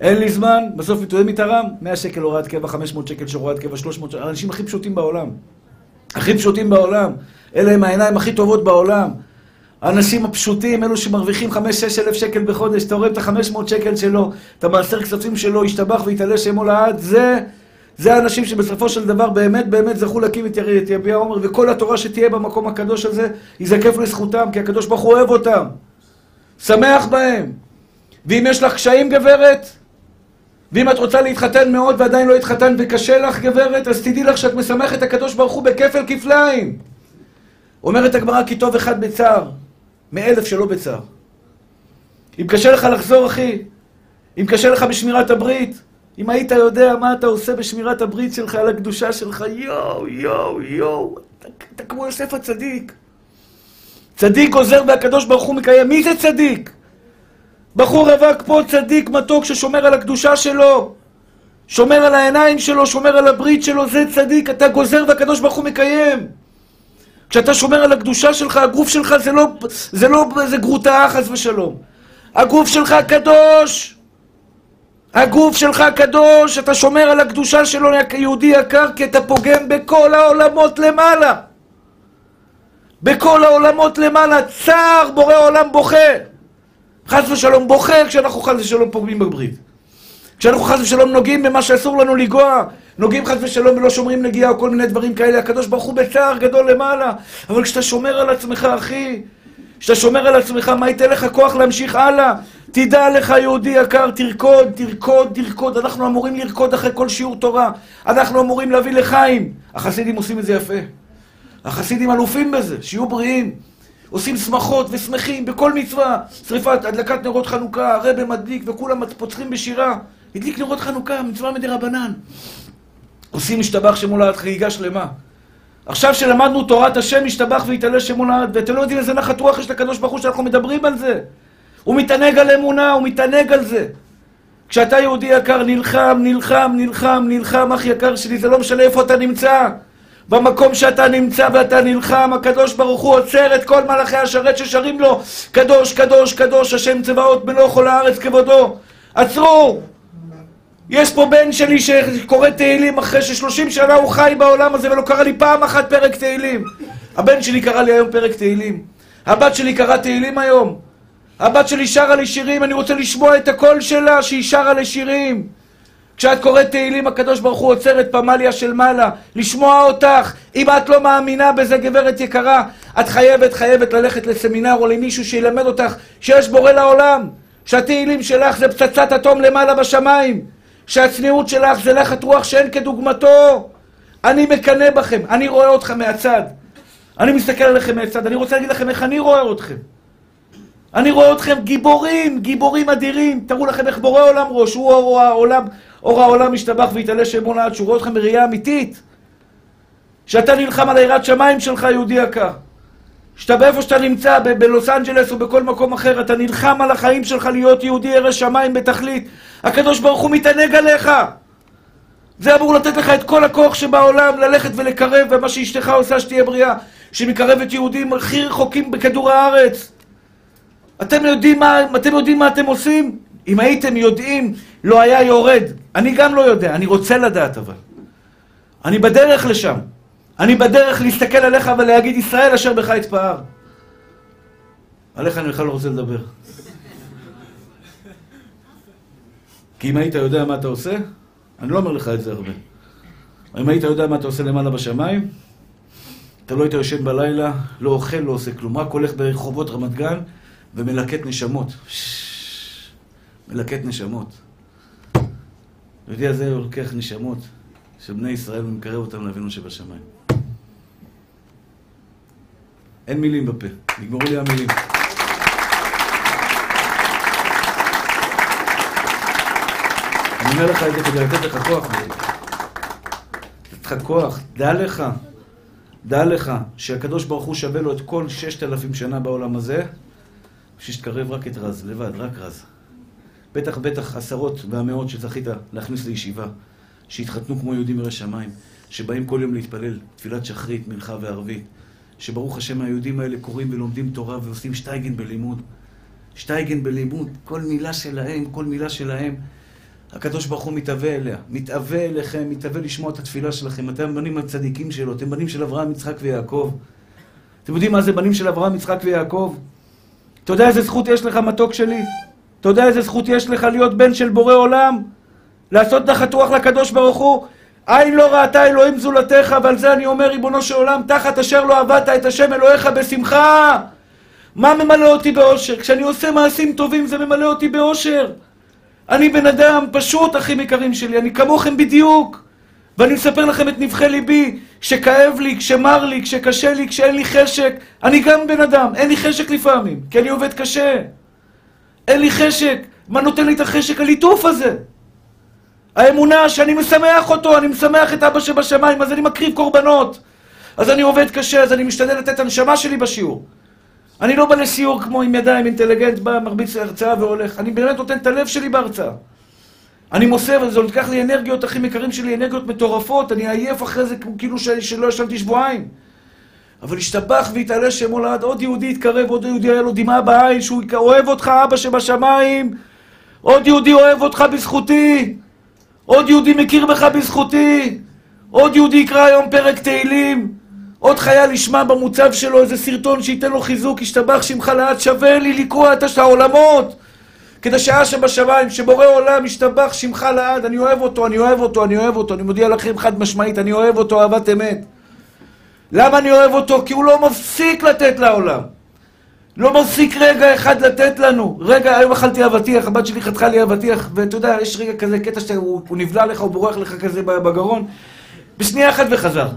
אין לי זמן, בסוף מתועד מתרם, 100 שקל הוראת קבע, 500 שקל שהוראת קבע, 300 שקל, האנשים הכי פשוטים בעולם. הכי פשוטים בעולם. אלה הם העיניים הכי טובות בעולם. האנשים הפשוטים, אלו שמרוויחים 5,000-6,000 שקל בחודש, אתה רואה את ה500 שקל שלו, אתה מעשר כספים שלו, ישתבח ויתעלה שמו לעד, זה האנשים שבסופו של דבר באמת זכו להקים את יביע עומר, וכל התורה שתהיה במקום הקדוש הזה, יזקף לזכותם, כי הקדוש ברוך הוא אוהב אותם, שמח בהם. ואם יש לך קשיים גברת, ואם את רוצה להתחתן מאוד ועדיין לא התחתן וקשה לך גברת, אז תדעי לך שאת משמח את הקדוש ברוך הוא בכפל כפליים. אומרת הגמרא, כי טוב אחד בצער, מ1,000 שלא בצער. אם קשה לך לחזור אחי, אם קשה לך בשמירת הברית, אם היית יודע מה אתה עושה בשמירת הברית שלך, על הקדושה שלך, יואו, אתה כמו יוסף הצדיק. צדיק עוזר והקדוש ברוך הוא מקיים. מי זה צדיק? בחור רווק פה, צדיק מתוק ששומר על הקדושה שלו, שומר על העיניים שלו, שומר על הברית שלו, זה צדיק. אתה גוזר והקדוש ברוך הוא מקיים. כשאתה שומר על הקדושה שלך, הגוף שלך זה לא איזה גרוטאה חס ושלום. הגוף שלך קדוש. הגוף שלך קדוש, אתה שומר על הקדושה שלו, יהודי יקר, כי אתה פוגם בכל העולמות למעלה. בכל העולמות למעלה, צער בורא עולם בוכה. חס ושלום בוכה כשאנחנו חס ושלום פוגמים בברית. כשאנחנו חס ושלום נוגעים במה שאסור לנו לגוע, נוגעים חס ושלום ולא שומרים נגיעה או כל מיני דברים כאלה, הקדוש ברוך הוא בצער גדול למעלה. אבל כשאתה שומר על עצמך אחי, כשאתה שומר על עצמך, מה ייתן לך כוח להמשיך הלאה? תדע לך יהודי יקר, תרקוד. אנחנו אמורים לרקוד אחרי כל שיעור תורה. אנחנו אמורים להביא לחיים. החסידים עושים את זה יפה. החסידים אלופים בזה, שיהיו בריאים. עושים שמחות ושמחים בכל מצווה. שריפת, הדלקת נרות חנוכה, הרב מדליק וכולם פוצחים בשירה. הדליק נרות חנוכה, מצווה מדרבנן. עושים השתבח שמו לעד, חגיגה שלמה. עכשיו שלמדנו תורת השם, השתבח ויתעלה שמו לעד, ואתם לא יודעים איזה נחת רוח יש לקדוש ברוך הוא שאנחנו מדברים על זה. הוא מתענג על אמונה, הוא מתענג על זה. כשאתה יהודי יקר, נלחם, אח יקר שלי, זה לא משנה איפה אתה נמצא. במקום שאתה נמצא ואתה נלחם, הקדוש ברוך הוא עוצר את כל מלאכי השרת ששרים לו, קדוש, קדוש, קדוש, השם צבאות מלוך כל הארץ כבודו. עצרו! יש פה בן שלי שקורא תהילים אחרי ש30 שנה הוא חי בעולם הזה ולא קרא לי פעם אחת פרק תהילים. הבן שלי קרא לי היום פרק תהילים. הבת שלי קרא תהילים היום. הבת שלי שרה לי שירים, אני רוצה לשמוע את הקול שלה שהיא שרה לי שירים. כשאת קוראת תהילים, הקדוש ברוך הוא עוצר את פמליה של מעלה, לשמוע אותך. אם את לא מאמינה בזה, גברת יקרה, את חייבת ללכת לסמינר או למישהו שילמד אותך שיש בורא לעולם, שהתהילים שלך זה פצצת אטום למעלה בשמיים, שהצניעות שלך זה לחת רוח שאין כדוגמתו. אני מקנא בכם, אני רואה אתכם מהצד. אני מסתכל עליכם מהצד, אני רוצה להגיד לכם איך אני רואה אתכם. אני רואה אתכם גיבורים, גיבורים אדירים. תראו לכם איך בורא עולם ראש, הוא אור העולם, אור העולם משתבח והתעלה שמו לעד, שהוא רואה אתכם בראייה אמיתית. שאתה נלחם על היראת שמיים שלך, יהודי יקר. שאתה באיפה שאתה נמצא, בלוס אנג'לס או בכל מקום אחר, אתה נלחם על החיים שלך להיות יהודי ירא שמיים בתכלית. הקדוש ברוך הוא מתענג עליך. זה אמור לתת לך את כל הכוח שבעולם ללכת ולקרב, ומה שאשתך עושה שתהיה בריאה, שמקרבת יהודים הכי רחוקים בכדור הארץ. אתם יודעים מה אתם עושים? אם הייתם יודעים, לא היה יורד. אני גם לא יודע, אני רוצה לדעת אבל. אני בדרך לשם. אני בדרך להסתכל עליך ולהגיד, ישראל אשר בך התפאר. עליך אני בכלל לא רוצה לדבר. כי אם היית יודע מה אתה עושה, אני לא אומר לך את זה הרבה. אם היית יודע מה אתה עושה למעלה בשמיים, אתה לא היית יושן בלילה, לא אוכל, לא עושה כלום. רק הולך ברחובות רמת גן ומלקט נשמות. מלקט נשמות. יודע, זה לוקח נשמות שבני ישראל ומקרב אותם לאבינו שבשמיים. אין מילים בפה. נגמרו לי המילים. אני אומר לך את זה כדי לתת לך כוח. לתת לך כוח. דע לך שהקדוש ברוך הוא שווה לו את כל 6,000 שנה בעולם הזה, שתקרב רק את רז, לבד, רק רז. בטח עשרות והמאות שצריכית להכניס לישיבה, שהתחתנו כמו יהודים יראי שמיים, שבאים כל יום להתפלל, תפילת שחרית, מנחה וערבית, שברוך השם היהודים האלה קוראים ולומדים תורה ועושים שטייגן בלימוד, כל מילה שלהם. הקדוש ברוך הוא מתאווה אליה, מתאווה אליכם, מתאווה לשמוע את התפילה שלכם. אתם בנים הצדיקים שלו, אתם בנים של אברהם, יצחק ויעקב. אתם יודעים מה זה בנים של אברהם, יצחק ויעקב? אתה יודע איזה זכות יש לך, מתוק שלי? אתה יודע איזה זכות יש לך להיות בן של בורא עולם? לעשות נחת רוח לקדוש ברוך הוא? עין לא ראתה אלוהים זולתך, ועל זה אני אומר, ריבונו של עולם, תחת אשר לא עבדת את השם אלוהיך בשמחה. מה ממלא אותי באושר? כשאני עושה מעשים טובים זה ממלא אותי באושר. אני בן אדם פשוט, אחים יקרים שלי, אני כמוכם בדיוק. ואני מספר לכם את נבחי ליבי, כשכאב לי, כשמר לי, כשקשה לי, כשאין לי חשק. אני גם בן אדם, אין לי חשק לפעמים, כי אני עובד קשה. אין לי חשק. מה נותן לי את החשק? הליטוף הזה. האמונה שאני משמח אותו, אני משמח את אבא שבשמיים, אז אני מקריב קורבנות. אז אני עובד קשה, אז אני משתדל לתת הנשמה שלי בשיעור. אני לא בא לסיור כמו עם ידיים, אינטליגנט, בא, מרביץ הרצאה והולך. אני באמת נותן את הלב שלי בהרצאה. אני מוסר, וזה לוקח לי אנרגיות, אחים יקרים שלי, אנרגיות מטורפות. אני עייף אחרי זה כאילו שלא ישנתי שבועיים. אבל השתבח והתעלה שמו לעד, עוד יהודי התקרב, עוד יהודי היה לו דמעה בעין, שהוא אוהב אותך אבא שבשמיים. עוד יהודי אוהב אותך בזכותי. עוד יהודי מכיר בך בזכותי. עוד יהודי יקרא היום פרק תהילים. עוד חייל ישמע במוצב שלו איזה סרטון שייתן לו חיזוק, השתבח שמך לעד, שווה לי לקרוע את העולמות. כדי שאשר בשמיים, שבורא עולם, השתבח שמך לעד, אני אוהב אותו, אני מודיע לכם חד משמעית, אני אוהב אותו אהבת אמת. למה אני אוהב אותו? כי הוא לא מפסיק לתת לעולם. לא מפסיק רגע אחד לתת לנו. רגע, היום אכלתי אבטיח, הבת שלי חתכה לי אבטיח, ואתה יודע, יש רגע כזה קטע שהוא נבלע לך, הוא בורח לך כזה בגרון, בשנייה אחת וחזר.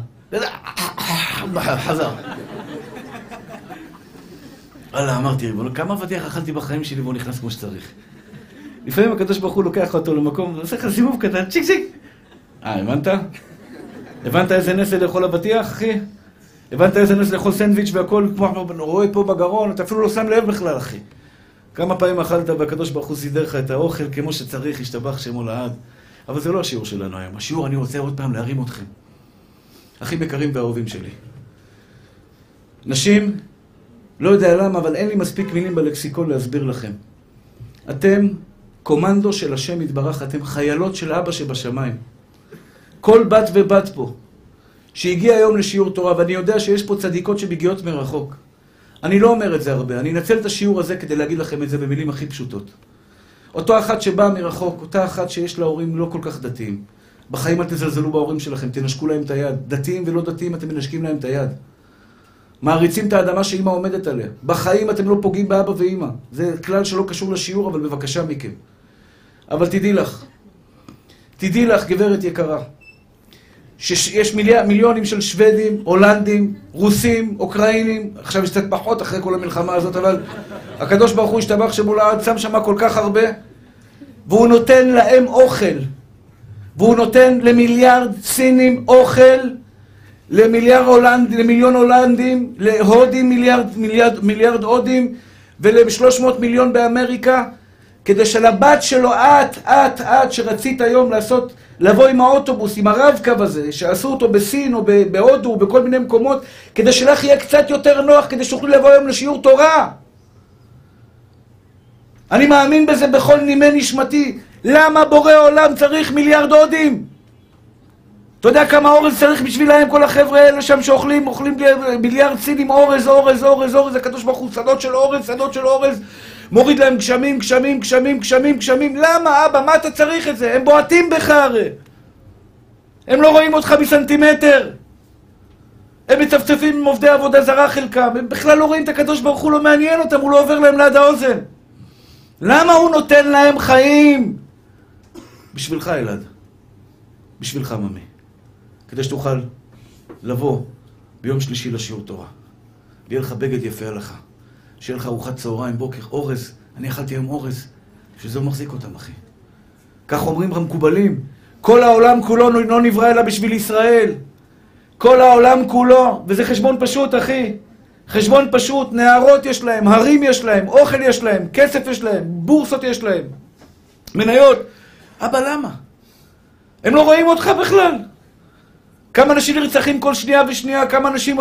חזר. אללה, אמרתי ריבונו, כמה אבטיח אכלתי בחיים שלי והוא נכנס כמו שצריך. לפעמים הקדוש ברוך הוא לוקח אותו למקום, ועושה לך סיבוב קטן, צ'יק צ'יק. הבנת? הבנת איזה נס לאכול אבטיח, אחי? הבנת איזה נס לאכול סנדוויץ' והכל כמו רואה פה בגרון, אתה אפילו לא שם לב בכלל, אחי. כמה פעמים אכלת והקדוש ברוך הוא סידר לך את האוכל כמו שצריך, השתבח שמו לעד. אבל זה לא השיעור שלנו היום. השיעור, אני רוצה עוד פעם להרים אתכם. אחים יקרים ואהובים שלי. נשים, לא יודע למה, אבל אין לי מספיק מילים בלקסיקון להסביר לכם. אתם קומנדו של השם יתברך, אתם חיילות של אבא שבשמיים. כל בת ובת פה, שהגיעה היום לשיעור תורה, ואני יודע שיש פה צדיקות שמגיעות מרחוק. אני לא אומר את זה הרבה, אני אנצל את השיעור הזה כדי להגיד לכם את זה במילים הכי פשוטות. אותו אחת שבאה מרחוק, אותה אחת שיש לה הורים לא כל כך דתיים. בחיים אל תזלזלו בהורים שלכם, תנשקו להם את היד. דתיים ולא דתיים, אתם מנשקים להם את היד. מעריצים את האדמה שאימא עומדת עליה. בחיים אתם לא פוגעים באבא ואימא. זה כלל שלא קשור לשיעור, אבל בבקשה מכם. אבל תדעי לך, גברת יקרה, שיש מיליונים של שוודים, הולנדים, רוסים, אוקראינים, עכשיו יש קצת פחות אחרי כל המלחמה הזאת, אבל הקדוש ברוך הוא השתבח שמולד, שם שמה כל כך הרבה, והוא נותן להם אוכל, והוא נותן למיליארד סינים אוכל, למיליון הולנדים, להודים מיליארד הודים, ול-300 מיליון באמריקה, כדי שלבת שלו, את שרצית היום לעשות, לבוא עם האוטובוס, עם הרב-קו הזה, שעשו אותו בסין או בהודו או בכל מיני מקומות, כדי שלך יהיה קצת יותר נוח, כדי שתוכלו לבוא היום לשיעור תורה. אני מאמין בזה בכל נימי נשמתי. למה בורא עולם צריך מיליארד הודים? אתה יודע כמה אורז צריך בשבילהם כל החבר'ה האלה שם שאוכלים, אוכלים מיליארד סינים אורז, אורז, אורז, אורז, הקדוש ברוך הוא, שדות של אורז, שדות של אורז, מוריד להם גשמים, גשמים, גשמים, גשמים, גשמים. למה, אבא? מה אתה צריך את זה? הם בועטים בך הרי. הם לא רואים אותך בסנטימטר. הם מצפצפים עם עובדי עבודה זרה חלקם. הם בכלל לא רואים את הקדוש ברוך הוא, לא מעניין אותם, הוא לא עובר להם ליד האוזן. למה הוא נותן להם חיים? בשבילך, ילד. בשבילך, ממי. כדי שתוכל לבוא ביום שלישי לשיעור תורה. ויהיה לך בגד יפה עליך. שיהיה לך ארוחת צהריים, בוקר, אורז. אני אכלתי היום אורז, שזה הוא מחזיק אותם, אחי. כך אומרים המקובלים. כל העולם כולו לא נברא אלא בשביל ישראל. כל העולם כולו, וזה חשבון פשוט, אחי. חשבון פשוט, נערות יש להם, הרים יש להם, אוכל יש להם, כסף יש להם, בורסות יש להם, מניות. אבא, למה? הם לא רואים אותך בכלל. כמה אנשים נרצחים כל שנייה ושנייה, כמה אנשים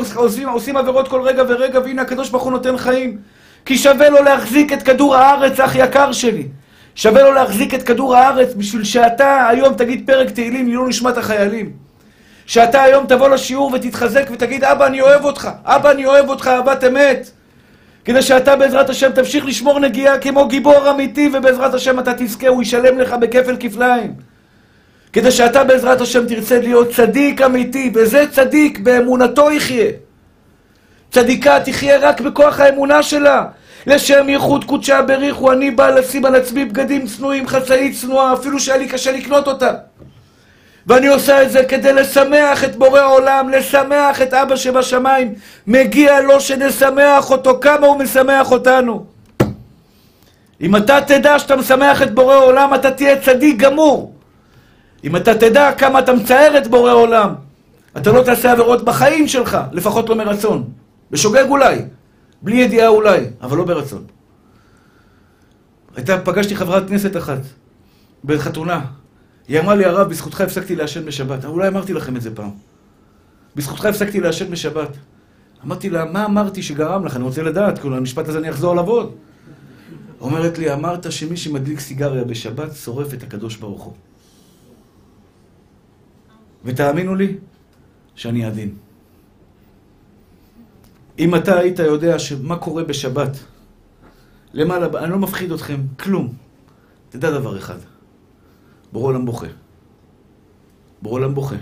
עושים עבירות כל רגע ורגע, והנה הקדוש ברוך הוא נותן חיים. כי שווה לו להחזיק את כדור הארץ, אח יקר שלי. שווה לו להחזיק את כדור הארץ בשביל שאתה היום תגיד פרק תהילים, עילוי נשמת החיילים. שאתה היום תבוא לשיעור ותתחזק ותגיד, אבא אני אוהב אותך, אבא אני אוהב אותך, אהבת אמת. כדי שאתה בעזרת השם תמשיך לשמור נגיעה כמו גיבור אמיתי, ובעזרת השם אתה תזכה, הוא ישלם לך בכפל כפליים. כדי שאתה בעזרת השם תרצה להיות צדיק אמיתי, וזה צדיק, באמונתו יחיה. צדיקה תחיה רק בכוח האמונה שלה. לשם ייחוד קודשה בריחו, אני בא לשים על עצמי בגדים צנועים, חצאית צנועה, אפילו שהיה לי קשה לקנות אותה. ואני עושה את זה כדי לשמח את בורא העולם, לשמח את אבא שבשמיים. מגיע לו שנשמח אותו, כמה הוא משמח אותנו. אם אתה תדע שאתה משמח את בורא העולם, אתה תהיה צדיק גמור. אם אתה תדע כמה אתה מצער את בורא עולם, אתה לא תעשה עבירות בחיים שלך, לפחות לא מרצון. בשוגג אולי, בלי ידיעה אולי, אבל לא ברצון. פגשתי חברת כנסת אחת, בחתונה. היא אמרה לי, הרב, בזכותך הפסקתי לעשן בשבת. אולי אמרתי לכם את זה פעם. בזכותך הפסקתי לעשן בשבת. אמרתי לה, מה אמרתי שגרם לך? אני רוצה לדעת, כאילו, המשפט הזה אני אחזור לעבוד. אומרת לי, אמרת שמי שמדליק סיגריה בשבת, שורף את הקדוש ברוך הוא. ותאמינו לי שאני עדין. אם אתה היית יודע מה קורה בשבת, למעלה, אני לא מפחיד אתכם, כלום. תדע דבר אחד, בורא עולם בוכה. בורא עולם בוכה.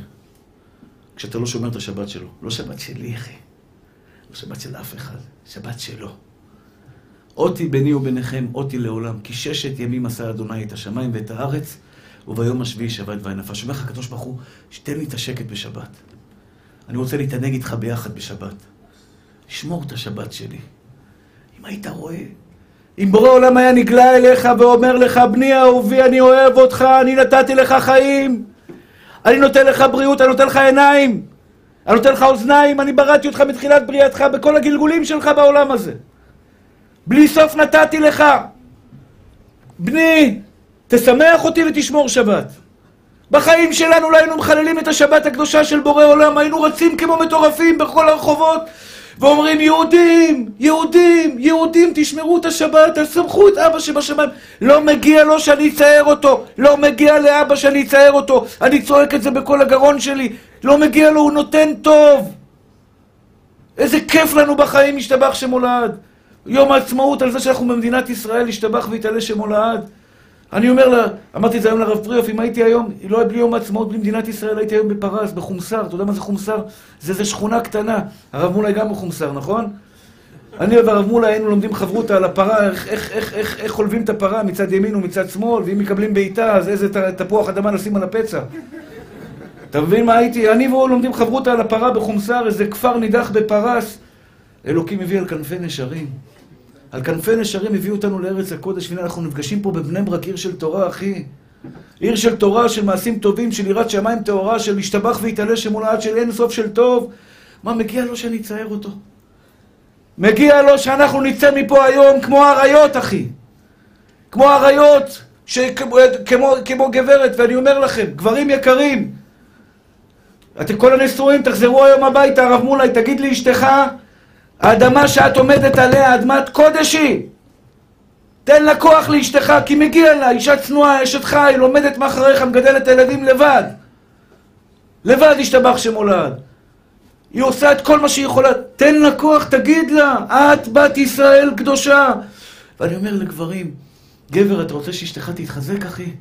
כשאתה לא שומר את השבת שלו. לא שבת שלי, אחי. לא שבת של אף אחד, שבת שלו. אותי ביני וביניכם, אותי לעולם, כי 6 ימים עשה אדוני את השמיים ואת הארץ, וביום השביעי שבת והנפש. אומר לך הקדוש ברוך הוא, שתן לי את השקט בשבת. אני רוצה להתענג איתך ביחד בשבת. שמור את השבת שלי. אם היית רואה, אם בורא עולם היה נגלה אליך ואומר לך, בני אהובי, אני אוהב אותך, אני נתתי לך חיים, אני נותן לך בריאות, אני נותן לך עיניים, אני נותן לך אוזניים, אני בראתי אותך מתחילת בריאתך בכל הגלגולים שלך בעולם הזה. בלי סוף נתתי לך. בני, תשמח אותי ותשמור שבת. בחיים שלנו לא היינו מחללים את השבת הקדושה של בורא עולם, היינו רצים כמו מטורפים בכל הרחובות ואומרים יהודים, יהודים, יהודים, תשמרו את השבת, תשמחו את אבא שבשמיים. לא מגיע לו שאני אצער אותו, לא מגיע לאבא שאני אצער אותו, אני צועק את זה בכל הגרון שלי, לא מגיע לו, הוא נותן טוב. איזה כיף לנו בחיים, השתבח שמולד. יום העצמאות על זה שאנחנו במדינת ישראל, השתבח והתעלה שמולד. אני אומר לה, אמרתי את זה היום לרב פריאוף, אם הייתי היום, לא היה בלי יום העצמאות במדינת ישראל, הייתי היום בפרס, בחומסר, אתה יודע מה זה חומסר? זה שכונה קטנה, הרב מולה גם בחומסר, נכון? אני והרב מולה היינו לומדים חברותה על הפרה, איך חולבים את הפרה מצד ימין ומצד שמאל, ואם מקבלים בעיטה, אז איזה תפוח אדמה נשים על הפצע. אתה מבין מה הייתי? אני והוא לומדים חברותה על הפרה בחומסר, איזה כפר נידח בפרס. אלוקים הביא על כנפי נשרים. על כנפי נשרים הביאו אותנו לארץ הקודש, והנה אנחנו נפגשים פה בבני ברק, עיר של תורה, אחי. עיר של תורה, של מעשים טובים, של יראת שמיים טהורה, של השתבח והתעלה שמולד, של אין סוף של טוב. מה, מגיע לו שאני אצייר אותו? מגיע לו שאנחנו נצא מפה היום כמו אריות, אחי. כמו אריות, כמו גברת, ואני אומר לכם, גברים יקרים, אתם כל הנשואים, תחזרו היום הביתה, הרב מולי, תגיד לי אשתך, האדמה שאת עומדת עליה, אדמת קודש היא. תן לה כוח לאשתך, כי מגיע לה, אישה צנועה, אשת חי, לומדת מאחריך, מגדלת הילדים לבד. לבד השתבח שמולד. היא עושה את כל מה שהיא יכולה, תן לה כוח, תגיד לה, את בת ישראל קדושה. ואני אומר לגברים, גבר, אתה רוצה שאשתך תתחזק, אחי?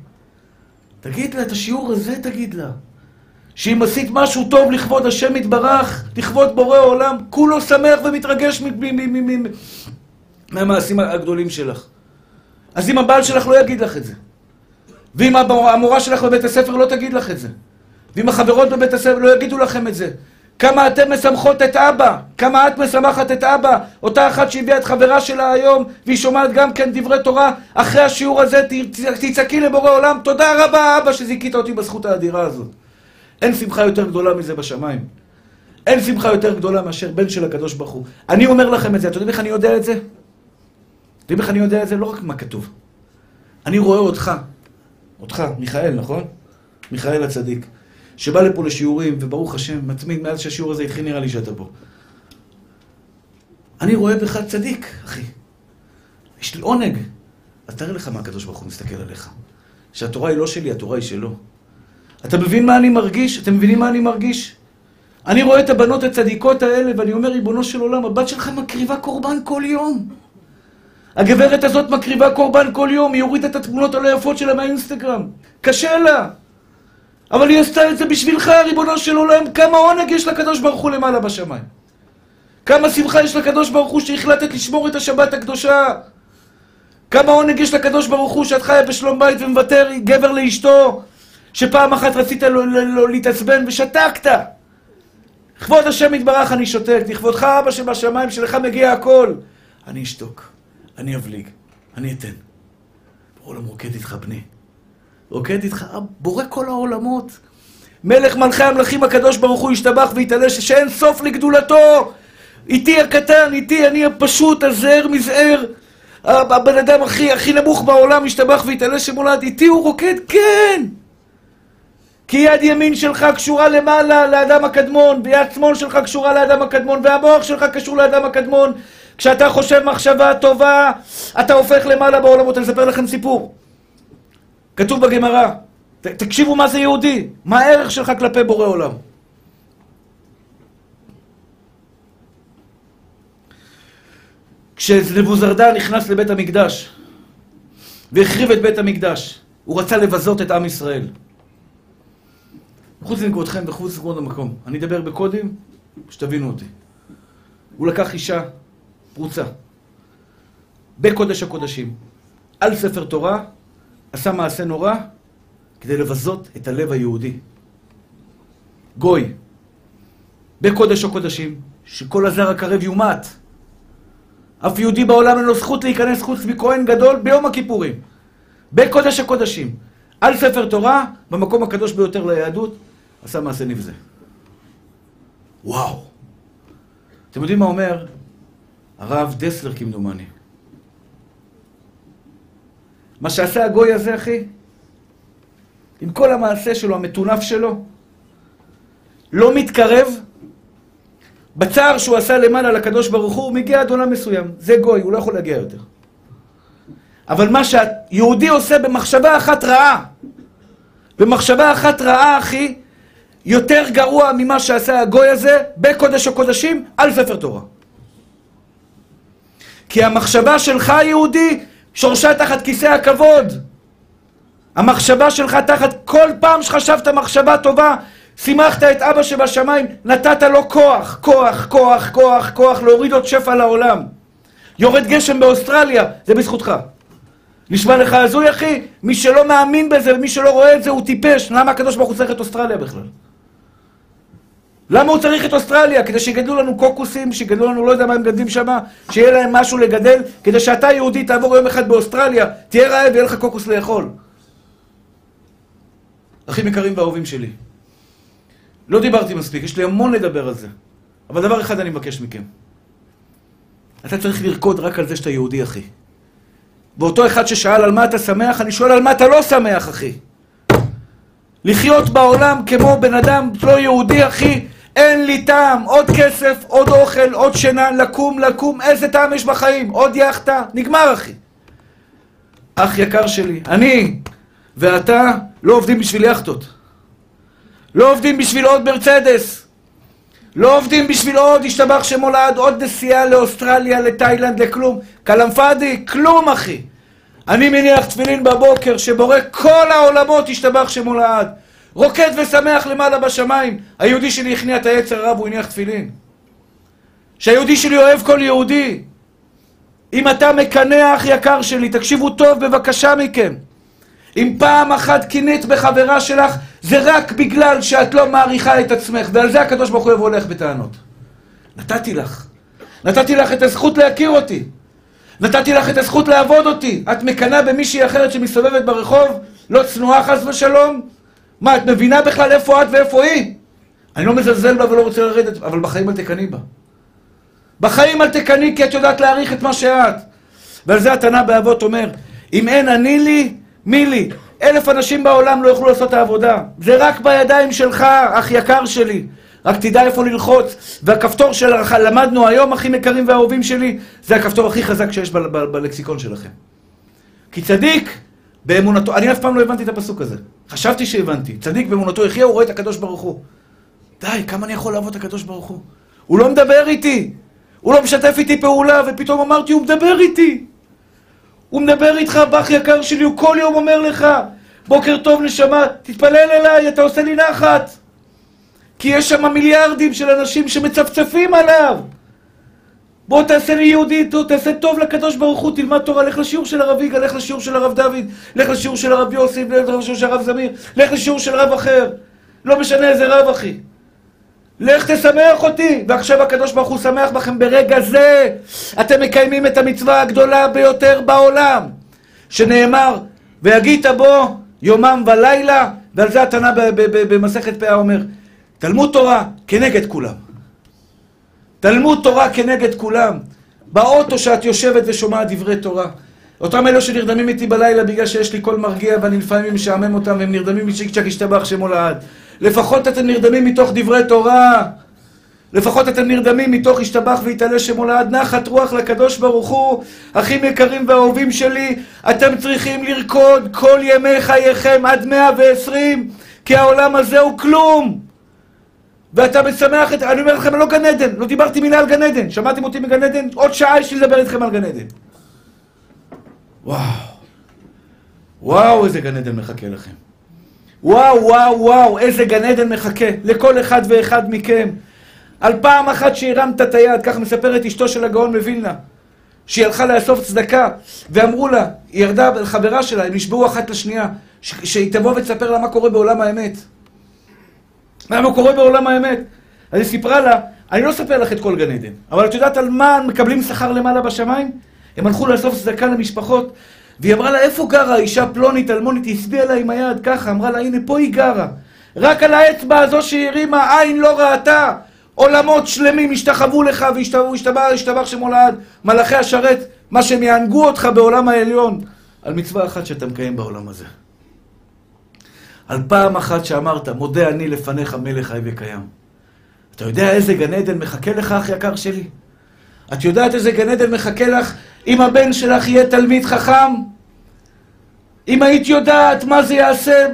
תגיד לה, את השיעור הזה תגיד לה. שאם עשית משהו טוב לכבוד השם יתברך, לכבוד בורא עולם, כולו שמח ומתרגש מהמעשים הגדולים שלך. אז אם הבעל שלך לא יגיד לך את זה, ואם המורה שלך בבית הספר לא תגיד לך את זה, ואם החברות בבית הספר לא יגידו לכם את זה, כמה אתם משמחות את אבא, כמה את משמחת את אבא, אותה אחת שהביאה את חברה שלה היום, והיא שומעת גם כן דברי תורה, אחרי השיעור הזה תצעקי לבורא עולם, תודה רבה אבא שזיכית אותי בזכות האדירה הזאת. אין שמחה יותר גדולה מזה בשמיים. אין שמחה יותר גדולה מאשר בן של הקדוש ברוך הוא. אני אומר לכם את זה, אתם יודעים איך אני יודע את זה? אתם יודעים איך אני יודע את זה? לא רק מה כתוב. אני רואה אותך, מיכאל, נכון? מיכאל הצדיק, שבא לפה לשיעורים, וברוך השם, מתמיד מאז שהשיעור הזה התחיל, נראה לי שאתה פה. אני רואה בך צדיק, אחי. יש לי עונג. אז תראה לך מה הקדוש ברוך הוא מסתכל עליך. שהתורה היא לא שלי, התורה היא שלו. אתה מבין מה אני מרגיש? אתם מבינים מה אני מרגיש? אני רואה את הבנות הצדיקות האלה ואני אומר, ריבונו של עולם, הבת שלך מקריבה קורבן כל יום. הגברת הזאת מקריבה קורבן כל יום, היא הורידה את התמונות הלא יפות שלה מהאינסטגרם. קשה לה. אבל היא עשתה את זה בשבילך, ריבונו של עולם, כמה עונג יש לקדוש ברוך הוא למעלה בשמיים. כמה שמחה יש לקדוש ברוך הוא שהחלטת לשמור את השבת הקדושה. כמה עונג יש לקדוש ברוך הוא שאת חיה בשלום בית ומוותר גבר לאשתו. שפעם אחת רצית להתעצבן ושתקת. לכבוד השם יתברך אני שותק, לכבודך אבא שבשמיים, שלך מגיע הכל. אני אשתוק, אני אבליג, אני אתן. בעולם רוקד איתך בני. רוקד איתך, בורא כל העולמות. מלך מלכי המלכים הקדוש ברוך הוא ישתבח ויתעלה שאין סוף לגדולתו. איתי הקטן, איתי, אני הפשוט, הזעיר מזעיר. הבן אדם הכי נמוך בעולם ישתבח ויתעלה שמולד. איתי הוא רוקד, כן. כי יד ימין שלך קשורה למעלה לאדם הקדמון, ויד שמאל שלך קשורה לאדם הקדמון, והמוח שלך קשור לאדם הקדמון. כשאתה חושב מחשבה טובה, אתה הופך למעלה בעולמות. אני אספר לכם סיפור. כתוב בגמרא, תקשיבו מה זה יהודי, מה הערך שלך כלפי בורא עולם. כשנבוזרדן נכנס לבית המקדש, והחריב את בית המקדש, הוא רצה לבזות את עם ישראל. חוץ לנגרותכם וחוץ לגרות המקום. אני אדבר בקודים, שתבינו אותי. הוא לקח אישה פרוצה, בקודש הקודשים, על ספר תורה, עשה מעשה נורא, כדי לבזות את הלב היהודי. גוי, בקודש הקודשים, שכל הזר הקרב יומת. אף יהודי בעולם אין לו זכות להיכנס חוץ מכהן גדול ביום הכיפורים. בקודש הקודשים, על ספר תורה, במקום הקדוש ביותר ליהדות, עשה מעשה נבזה. וואו. אתם יודעים מה אומר? הרב דסלר כמדומני. מה שעשה הגוי הזה, אחי, עם כל המעשה שלו, המטונף שלו, לא מתקרב, בצער שהוא עשה למעלה לקדוש ברוך הוא, הוא מגיע עד עולם מסוים. זה גוי, הוא לא יכול להגיע יותר. אבל מה שהיהודי עושה במחשבה אחת רעה, במחשבה אחת רעה, אחי, יותר גרוע ממה שעשה הגוי הזה, בקודש הקודשים, על ספר תורה. כי המחשבה שלך, יהודי, שורשה תחת כיסא הכבוד. המחשבה שלך תחת, כל פעם שחשבת מחשבה טובה, שימחת את אבא שבשמיים, נתת לו כוח, כוח, כוח, כוח, כוח, להוריד עוד שפע לעולם. יורד גשם באוסטרליה, זה בזכותך. נשמע לך הזוי, אחי? מי שלא מאמין בזה ומי שלא רואה את זה הוא טיפש. למה הקדוש ברוך הוא צריך את אוסטרליה בכלל? למה הוא צריך את אוסטרליה? כדי שיגדלו לנו קוקוסים, שיגדלו לנו לא יודע מה הם גדלים שמה, שיהיה להם משהו לגדל, כדי שאתה יהודי תעבור יום אחד באוסטרליה, תהיה רעב ויהיה לך קוקוס לאכול. אחים יקרים ואהובים שלי, לא דיברתי מספיק, יש לי המון לדבר על זה, אבל דבר אחד אני מבקש מכם. אתה צריך לרקוד רק על זה שאתה יהודי, אחי. ואותו אחד ששאל על מה אתה שמח, אני שואל על מה אתה לא שמח, אחי. לחיות בעולם כמו בן אדם לא יהודי, אחי, אין לי טעם. עוד כסף, עוד אוכל, עוד שינה, לקום, לקום, איזה טעם יש בחיים? עוד יחטה, נגמר, אחי. אח יקר שלי, אני ואתה לא עובדים בשביל יחטות. לא עובדים בשביל עוד מרצדס. לא עובדים בשביל עוד, השתבח שמולד, עוד נסיעה לאוסטרליה, לתאילנד, לכלום. קלמפדי, כלום, אחי. אני מניח תפילין בבוקר שבורא כל העולמות, השתבח שמולד. רוקד ושמח למעלה בשמיים. היהודי שלי הכניע את היצר הרע, הוא הניח תפילין. שהיהודי שלי אוהב כל יהודי. אם אתה מקנא, אח יקר שלי, תקשיבו טוב בבקשה מכם. אם פעם אחת קינאת בחברה שלך, זה רק בגלל שאת לא מעריכה את עצמך, ועל זה הקדוש ברוך הוא הולך בטענות. נתתי לך את הזכות להכיר אותי. נתתי לך את הזכות לעבוד אותי. את מקנה במישהי אחרת שמסתובבת ברחוב, לא צנועה חס ושלום? מה, את מבינה בכלל איפה את ואיפה היא? אני לא מזלזל בה ולא רוצה לרדת, אבל בחיים אל תקני בה. בחיים אל תקני, כי את יודעת להעריך את מה שאת. ועל זה התנא באבות אומר, אם אין אני לי, מי לי? 1,000 אנשים בעולם לא יוכלו לעשות את העבודה. זה רק בידיים שלך, אח יקר שלי. רק תדע איפה ללחוץ. והכפתור שלך, למדנו היום, אחים יקרים ואהובים שלי, זה הכפתור הכי חזק שיש בלקסיקון שלכם. כי צדיק באמונתו, אני אף פעם לא הבנתי את הפסוק הזה. חשבתי שהבנתי. צדיק באמונתו יחיה, הוא רואה את הקדוש ברוך הוא. די, כמה אני יכול לעבוד את הקדוש ברוך הוא? הוא לא מדבר איתי. הוא לא משתף איתי פעולה, ופתאום אמרתי, הוא מדבר איתי. הוא מדבר איתך, אח יקר שלי, הוא כל יום אומר לך, בוקר טוב נשמה, תתפלל אליי, אתה עושה לי נחת. כי יש שם מיליארדים של אנשים שמצפצפים עליו. בוא תעשה לי יהודי, תעשה טוב לקדוש ברוך הוא, תלמד תורה, לך לשיעור של הרב יגאל, לך לשיעור של הרב דוד, לך לשיעור של הרב יוסף, לך לשיעור של הרב זמיר, לך לשיעור של רב אחר. לא משנה איזה רב, אחי. לך תשמח אותי, ועכשיו הקדוש ברוך הוא שמח בכם ברגע זה. אתם מקיימים את המצווה הגדולה ביותר בעולם, שנאמר, והגית בו יומם ולילה, ועל זה התנא במסכת פאה אומר, תלמוד תורה כנגד כולם. תלמוד תורה כנגד כולם. באוטו שאת יושבת ושומעת דברי תורה. אותם אלו שנרדמים איתי בלילה בגלל שיש לי קול מרגיע ואני לפעמים משעמם אותם והם נרדמים צ'יק צ'ק השתבח שמולד. לפחות אתם נרדמים מתוך דברי תורה. לפחות אתם נרדמים מתוך השתבח והתעלה שמולד. נחת רוח לקדוש ברוך הוא. אחים יקרים ואהובים שלי, אתם צריכים לרקוד כל ימי חייכם עד 120, כי העולם הזה הוא כלום. ואתה משמח את... אני אומר לכם, לא גן עדן. לא דיברתי מילה על גן עדן. שמעתם אותי מגן עדן? עוד שעה יש לי לדבר איתכם על גן עדן. וואו. וואו, איזה גן עדן מחכה לכם. וואו, וואו, וואו, איזה גן עדן מחכה לכל אחד ואחד מכם. על פעם אחת שהרמת את היד, כך מספרת אשתו של הגאון מווילנה, שהיא הלכה לאסוף צדקה, ואמרו לה, היא ירדה לחברה שלה, הם נשבעו אחת לשנייה, שהיא תבוא ותספר לה מה קורה בעולם האמת. מה קורה בעולם האמת? אז היא סיפרה לה, אני לא אספר לך את כל גן עדן, אבל את יודעת על מה מקבלים שכר למעלה בשמיים? הם הלכו לאסוף צדקה למשפחות, והיא אמרה לה, איפה גרה? אישה פלונית, אלמונית, היא הסביעה לה עם היד ככה, אמרה לה, הנה, פה היא גרה. רק על האצבע הזו שהיא הרימה, עין לא ראתה. עולמות שלמים השתחוו לך והשתבח שמולד. מלאכי השרת, מה שהם יענגו אותך בעולם העליון. על מצווה אחת שאתה מקיים בעולם הזה. על פעם אחת שאמרת, מודה אני לפניך מלך חי וקיים. אתה יודע איזה גן עדן מחכה לך, אח יקר שלי? את יודעת איזה גן עדן מחכה לך? אם הבן שלך יהיה תלמיד חכם, אם היית יודעת מה זה יעשה,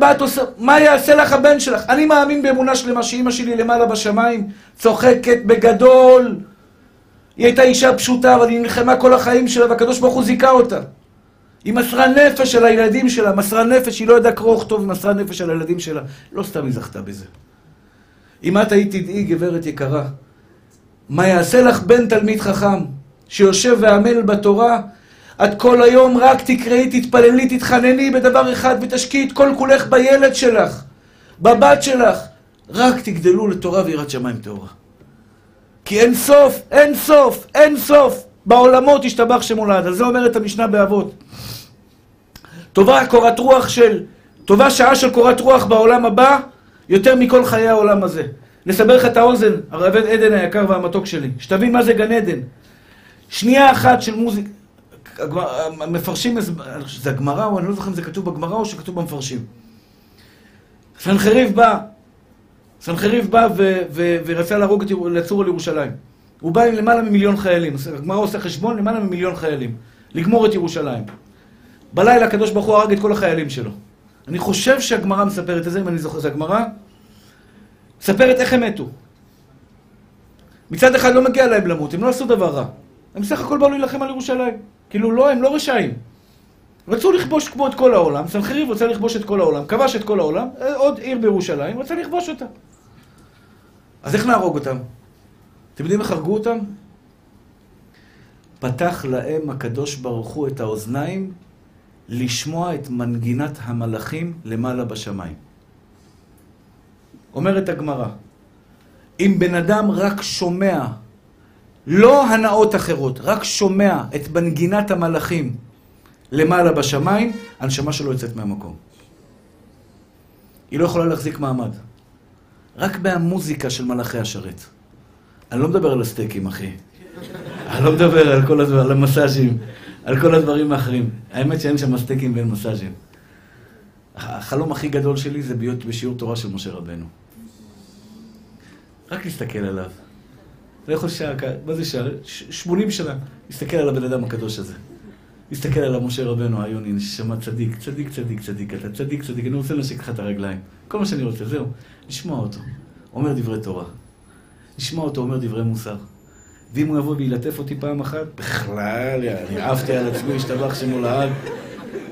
מה יעשה לך הבן שלך? אני מאמין באמונה שלמה שאימא שלי למעלה בשמיים צוחקת בגדול. היא הייתה אישה פשוטה, אבל היא נלחמה כל החיים שלה, והקדוש ברוך הוא זיכה אותה. היא מסרה נפש של הילדים שלה, מסרה נפש, היא לא ידעה קרוא וכתוב, מסרה נפש של הילדים שלה. לא סתם היא זכתה בזה. אם את היית תדעי, גברת יקרה, מה יעשה לך בן תלמיד חכם, שיושב ועמל בתורה, את כל היום רק תקראי, תתפללי, תתחנני בדבר אחד, ותשקיעי את כל כולך בילד שלך, בבת שלך, רק תגדלו לתורה ויראת שמיים תורה. כי אין סוף, אין סוף, אין סוף, בעולמות ישתבח שמולד. על זה אומרת המשנה באבות. טובה שעה של קורת רוח בעולם הבא, יותר מכל חיי העולם הזה. נסבר לך את האוזן, הרב עדן היקר והמתוק שלי, שתבין מה זה גן עדן. שנייה אחת של מוזיקה, המפרשים, זה הגמרא, או אני לא זוכר אם זה כתוב בגמרא או שכתוב במפרשים. סנחריב בא ורצה להרוג לצור על ירושלים. הוא בא עם למעלה ממיליון חיילים, הגמרא עושה חשבון, למעלה ממיליון חיילים, לגמור את ירושלים. בלילה הקדוש ברוך הוא הרג את כל החיילים שלו. אני חושב שהגמרא מספרת את זה, אם אני זוכר, זה הגמרא מספרת איך הם מתו. מצד אחד לא מגיע להם למות, הם לא עשו דבר רע. הם בסך הכל באו להילחם על ירושלים. כאילו לא, הם לא רשעים. רצו לכבוש כמו את כל העולם, סנחריב רוצה לכבוש את כל העולם, כבש את כל העולם, עוד עיר בירושלים, רוצה לכבוש אותה. אז איך נהרוג אותם? אתם יודעים איך הרגו אותם? פתח להם הקדוש ברוך הוא את האוזניים לשמוע את מנגינת המלאכים למעלה בשמיים. אומרת הגמרא, אם בן אדם רק שומע, לא הנאות אחרות, רק שומע את מנגינת המלאכים למעלה בשמיים, הנשמה שלו יוצאת מהמקום. היא לא יכולה להחזיק מעמד. רק בהמוזיקה של מלאכי השרת. אני לא מדבר על הסטייקים, אחי. אני לא מדבר על כל הדברים, על המסאז'ים, על כל הדברים האחרים. האמת שאין שם סטייקים ואין מסאז'ים. החלום הכי גדול שלי זה להיות בשיעור תורה של משה רבנו. רק להסתכל עליו. לא יכול שעה, מה זה שעה? 80 שנה. להסתכל על הבן אדם הקדוש הזה. להסתכל על משה רבנו, היוני, נשמע צדיק, צדיק, צדיק, צדיק, אתה צדיק, צדיק, אני רוצה לנשק לך את הרגליים. כל מה שאני רוצה, זהו. נשמע אותו, אומר דברי תורה. נשמע אותו, אומר דברי מוסר. ואם הוא יבוא וילטף אותי פעם אחת, בכלל, אני אהבתי על עצמי, השתבח שמול העד.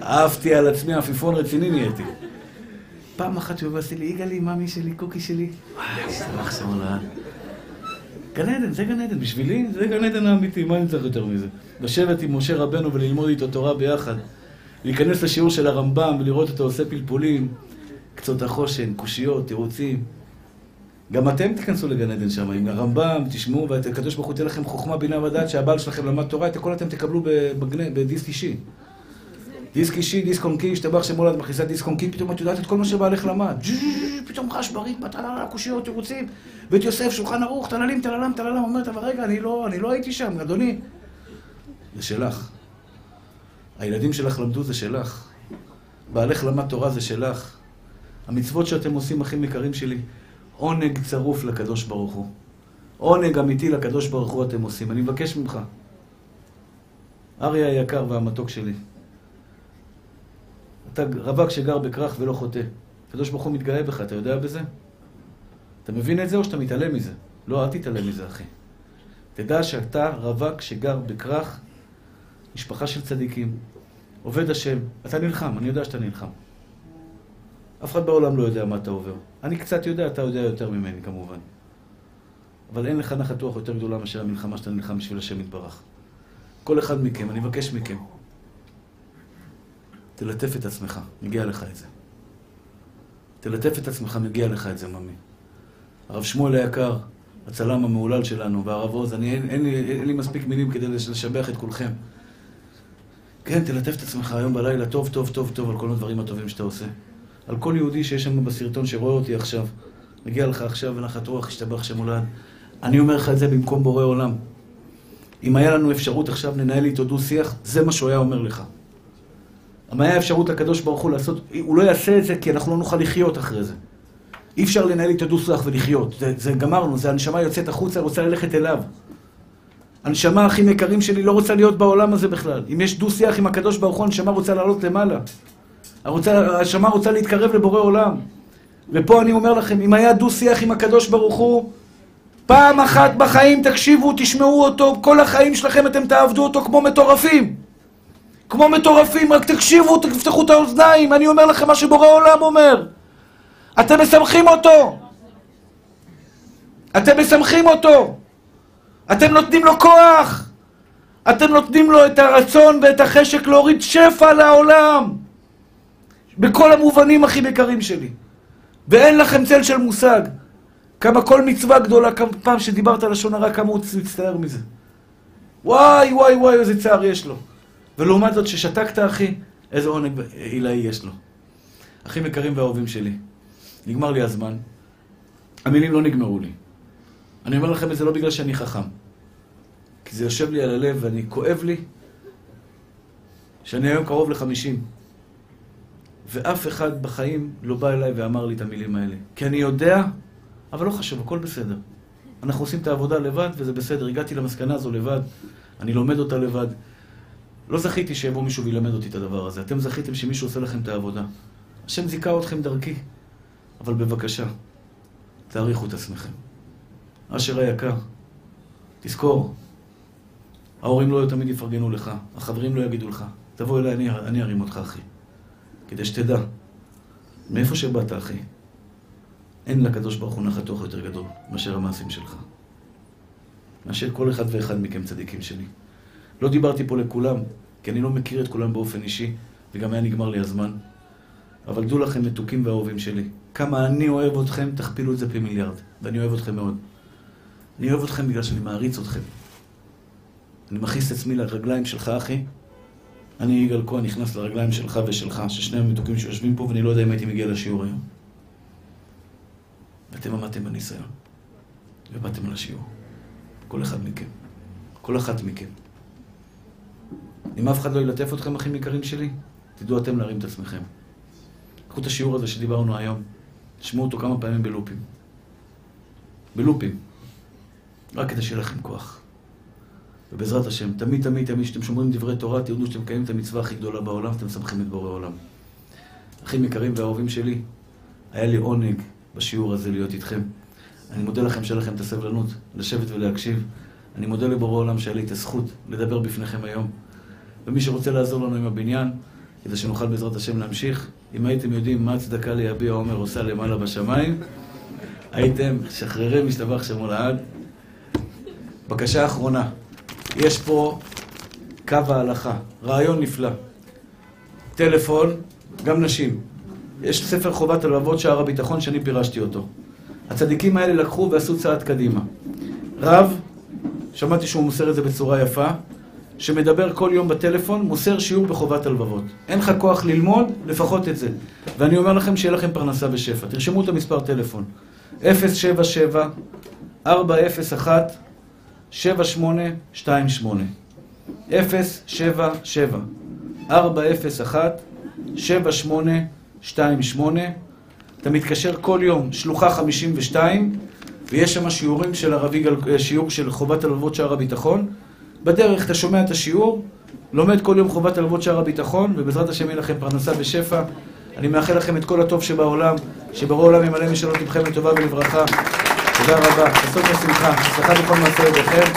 אהבתי על עצמי, עפיפון רציני נהייתי. פעם אחת שהוא עשה לי, יגאלי, מאמי שלי, קוקי שלי. וואי, השתבח שמול העד. גן עדן, זה גן עדן, בשבילי זה גן עדן האמיתי, מה אני צריך יותר מזה? לשבת עם משה רבנו וללמוד איתו תורה ביחד, להיכנס לשיעור של הרמב"ם ולראות אותו עושה פלפולים, קצות החושן, קושיות, תירוצים. גם אתם תיכנסו לגן עדן שם, עם הרמב"ם, תשמעו, והקדוש ברוך הוא ייתן לכם חוכמה, בינה ודעת, שהבעל שלכם למד תורה, את הכל אתם תקבלו בדיסק אישי. דיסק אישי, דיסק און קי, השתבח שמולד מכניסה דיסק און קי, פתאום את יודעת את כל מה שבעלך למד. פתאום חש ברית, בטללה, קושיות, תירוצים, ואת יוסף, שולחן ערוך, טללים, טללם, טללם, אומרת, אבל רגע, אני לא הייתי שם, אדוני. זה שלך. הילדים שלך למדו, זה שלך. בעלך למד תורה, זה שלך. המצוות שאתם עושים, אחים יקרים שלי, עונג צרוף לקדוש ברוך הוא. עונג אמיתי לקדוש ברוך הוא אתם עושים. אני מבקש ממך. אריה היקר והמתוק שלי. אתה רווק שגר בקרח ולא חוטא. הקדוש ברוך הוא מתגאה בך, אתה יודע בזה? אתה מבין את זה או שאתה מתעלם מזה? לא, אל תתעלם מזה, אחי. תדע שאתה רווק שגר בקרח, משפחה של צדיקים, עובד השם. אתה נלחם, אני יודע שאתה נלחם. אף אחד בעולם לא יודע מה אתה עובר. אני קצת יודע, אתה יודע יותר ממני כמובן. אבל אין לך נחת רוח יותר גדולה מאשר המלחמה שאתה נלחם בשביל השם יתברך. כל אחד מכם, אני מבקש מכם. תלטף את עצמך, מגיע לך את זה. תלטף את עצמך, מגיע לך את זה, ממי. הרב שמואל היקר, הצלם המעולל שלנו, והרב עוז, אין לי מספיק מילים כדי לשבח את כולכם. כן, תלטף את עצמך היום בלילה, טוב, טוב, טוב, טוב, על כל הדברים הטובים שאתה עושה. על כל יהודי שיש שם בסרטון שרואה אותי עכשיו, מגיע לך עכשיו ונחת רוח, השתבח שמולד. אני אומר לך את זה במקום בורא עולם. אם היה לנו אפשרות עכשיו לנהל איתו דו שיח, זה מה שהוא היה אומר לך. מה היה האפשרות לקדוש ברוך הוא לעשות? הוא לא יעשה את זה כי אנחנו לא נוכל לחיות אחרי זה. אי אפשר לנהל איתו דו-שיח ולחיות. זה גמרנו, זה הנשמה יוצאת החוצה, רוצה ללכת אליו. הנשמה הכי יקרים שלי לא רוצה להיות בעולם הזה בכלל. אם יש דו-שיח עם הקדוש ברוך הוא, הנשמה רוצה לעלות למעלה. הנשמה רוצה להתקרב לבורא עולם. ופה אני אומר לכם, אם היה דו-שיח עם הקדוש ברוך הוא, פעם אחת בחיים תקשיבו, תשמעו אותו, כל החיים שלכם אתם תעבדו אותו כמו מטורפים. כמו מטורפים, רק תקשיבו, תפתחו את האוזניים, אני אומר לכם מה שבורא עולם אומר. אתם מסמכים אותו. אתם מסמכים אותו. אתם נותנים לו כוח. אתם נותנים לו את הרצון ואת החשק להוריד שפע לעולם. בכל המובנים הכי יקרים שלי. ואין לכם צל של מושג. כמה כל מצווה גדולה, כמה פעם שדיברת לשון הרע, כמה הוא מצטער מזה. וואי, וואי, וואי, איזה צער יש לו. ולעומת זאת ששתקת, אחי, איזה עונג עילאי יש לו. אחים יקרים ואהובים שלי, נגמר לי הזמן. המילים לא נגמרו לי. אני אומר לכם את זה לא בגלל שאני חכם. כי זה יושב לי על הלב ואני כואב לי שאני היום קרוב ל50. ואף אחד בחיים לא בא אליי ואמר לי את המילים האלה. כי אני יודע, אבל לא חשוב, הכל בסדר. אנחנו עושים את העבודה לבד וזה בסדר. הגעתי למסקנה הזו לבד, אני לומד אותה לבד. לא זכיתי שיבוא מישהו וילמד אותי את הדבר הזה. אתם זכיתם שמישהו עושה לכם את העבודה. השם זיכה אתכם דרכי. אבל בבקשה, תעריכו את עצמכם. אשר היקר, תזכור, ההורים לא תמיד יפרגנו לך, החברים לא יגידו לך. תבוא אליי, אני ארים אותך, אחי. כדי שתדע, מאיפה שבאת, אחי, אין לקדוש ברוך הוא נחת תוך יותר גדול מאשר המעשים שלך. מאשר כל אחד ואחד מכם צדיקים שלי. לא דיברתי פה לכולם, כי אני לא מכיר את כולם באופן אישי, וגם היה נגמר לי הזמן. אבל דעו לכם, מתוקים ואהובים שלי, כמה אני אוהב אתכם, תכפילו את זה פי מיליארד. ואני אוהב אתכם מאוד. אני אוהב אתכם בגלל שאני מעריץ אתכם. אני מכניס את עצמי לרגליים שלך, אחי. אני, יגאל כהן, נכנס לרגליים שלך ושלך, ששני המתוקים שיושבים פה, ואני לא יודע אם הייתי מגיע לשיעור היום. ואתם עמדתם בניסיון. ובאתם על השיעור. כל אחד מכם. כל אחת מכם. אם אף אחד לא ילטף אתכם, אחים יקרים שלי, תדעו אתם להרים את עצמכם. קחו את השיעור הזה שדיברנו היום, תשמעו אותו כמה פעמים בלופים. בלופים. רק כדי שיהיה לכם כוח. ובעזרת השם, תמיד, תמיד, תמיד, שאתם שומרים דברי תורה, תראו שאתם קיימים את המצווה הכי גדולה בעולם, ואתם שמחים את בורא העולם. אחים יקרים והאהובים שלי, היה לי עונג בשיעור הזה להיות איתכם. אני מודה לכם שהיה לכם את הסבלנות, לשבת ולהקשיב. אני מודה לבורא העולם שהיה לי את הזכות לדבר בפניכם היום. ומי שרוצה לעזור לנו עם הבניין, כדי שנוכל בעזרת השם להמשיך, אם הייתם יודעים מה הצדקה ליביע עומר עושה למעלה בשמיים, הייתם שחררי משתבח שמו לעד. בקשה אחרונה, יש פה קו ההלכה, רעיון נפלא, טלפון, גם נשים. יש ספר חובת הלבבות שער הביטחון שאני פירשתי אותו. הצדיקים האלה לקחו ועשו צעד קדימה. רב, שמעתי שהוא מוסר את זה בצורה יפה, שמדבר כל יום בטלפון, מוסר שיעור בחובת הלבבות. אין לך כוח ללמוד, לפחות את זה. ואני אומר לכם שיהיה לכם פרנסה ושפע. תרשמו את המספר טלפון. 077-401-7828. 077-401-7828. אתה מתקשר כל יום, שלוחה 52, ויש שם שיעורים של שיעור של חובת הלבבות שער הביטחון. בדרך אתה שומע את השיעור, לומד כל יום חובת הלבבות שער הביטחון, ובעזרת השם יהיה לכם פרנסה ושפע. אני מאחל לכם את כל הטוב שבעולם, שברור העולם ימלא משאלות לבכם לטובה ולברכה. תודה רבה, חסות ושמחה, הצלחה בכל מעשה ידיכם.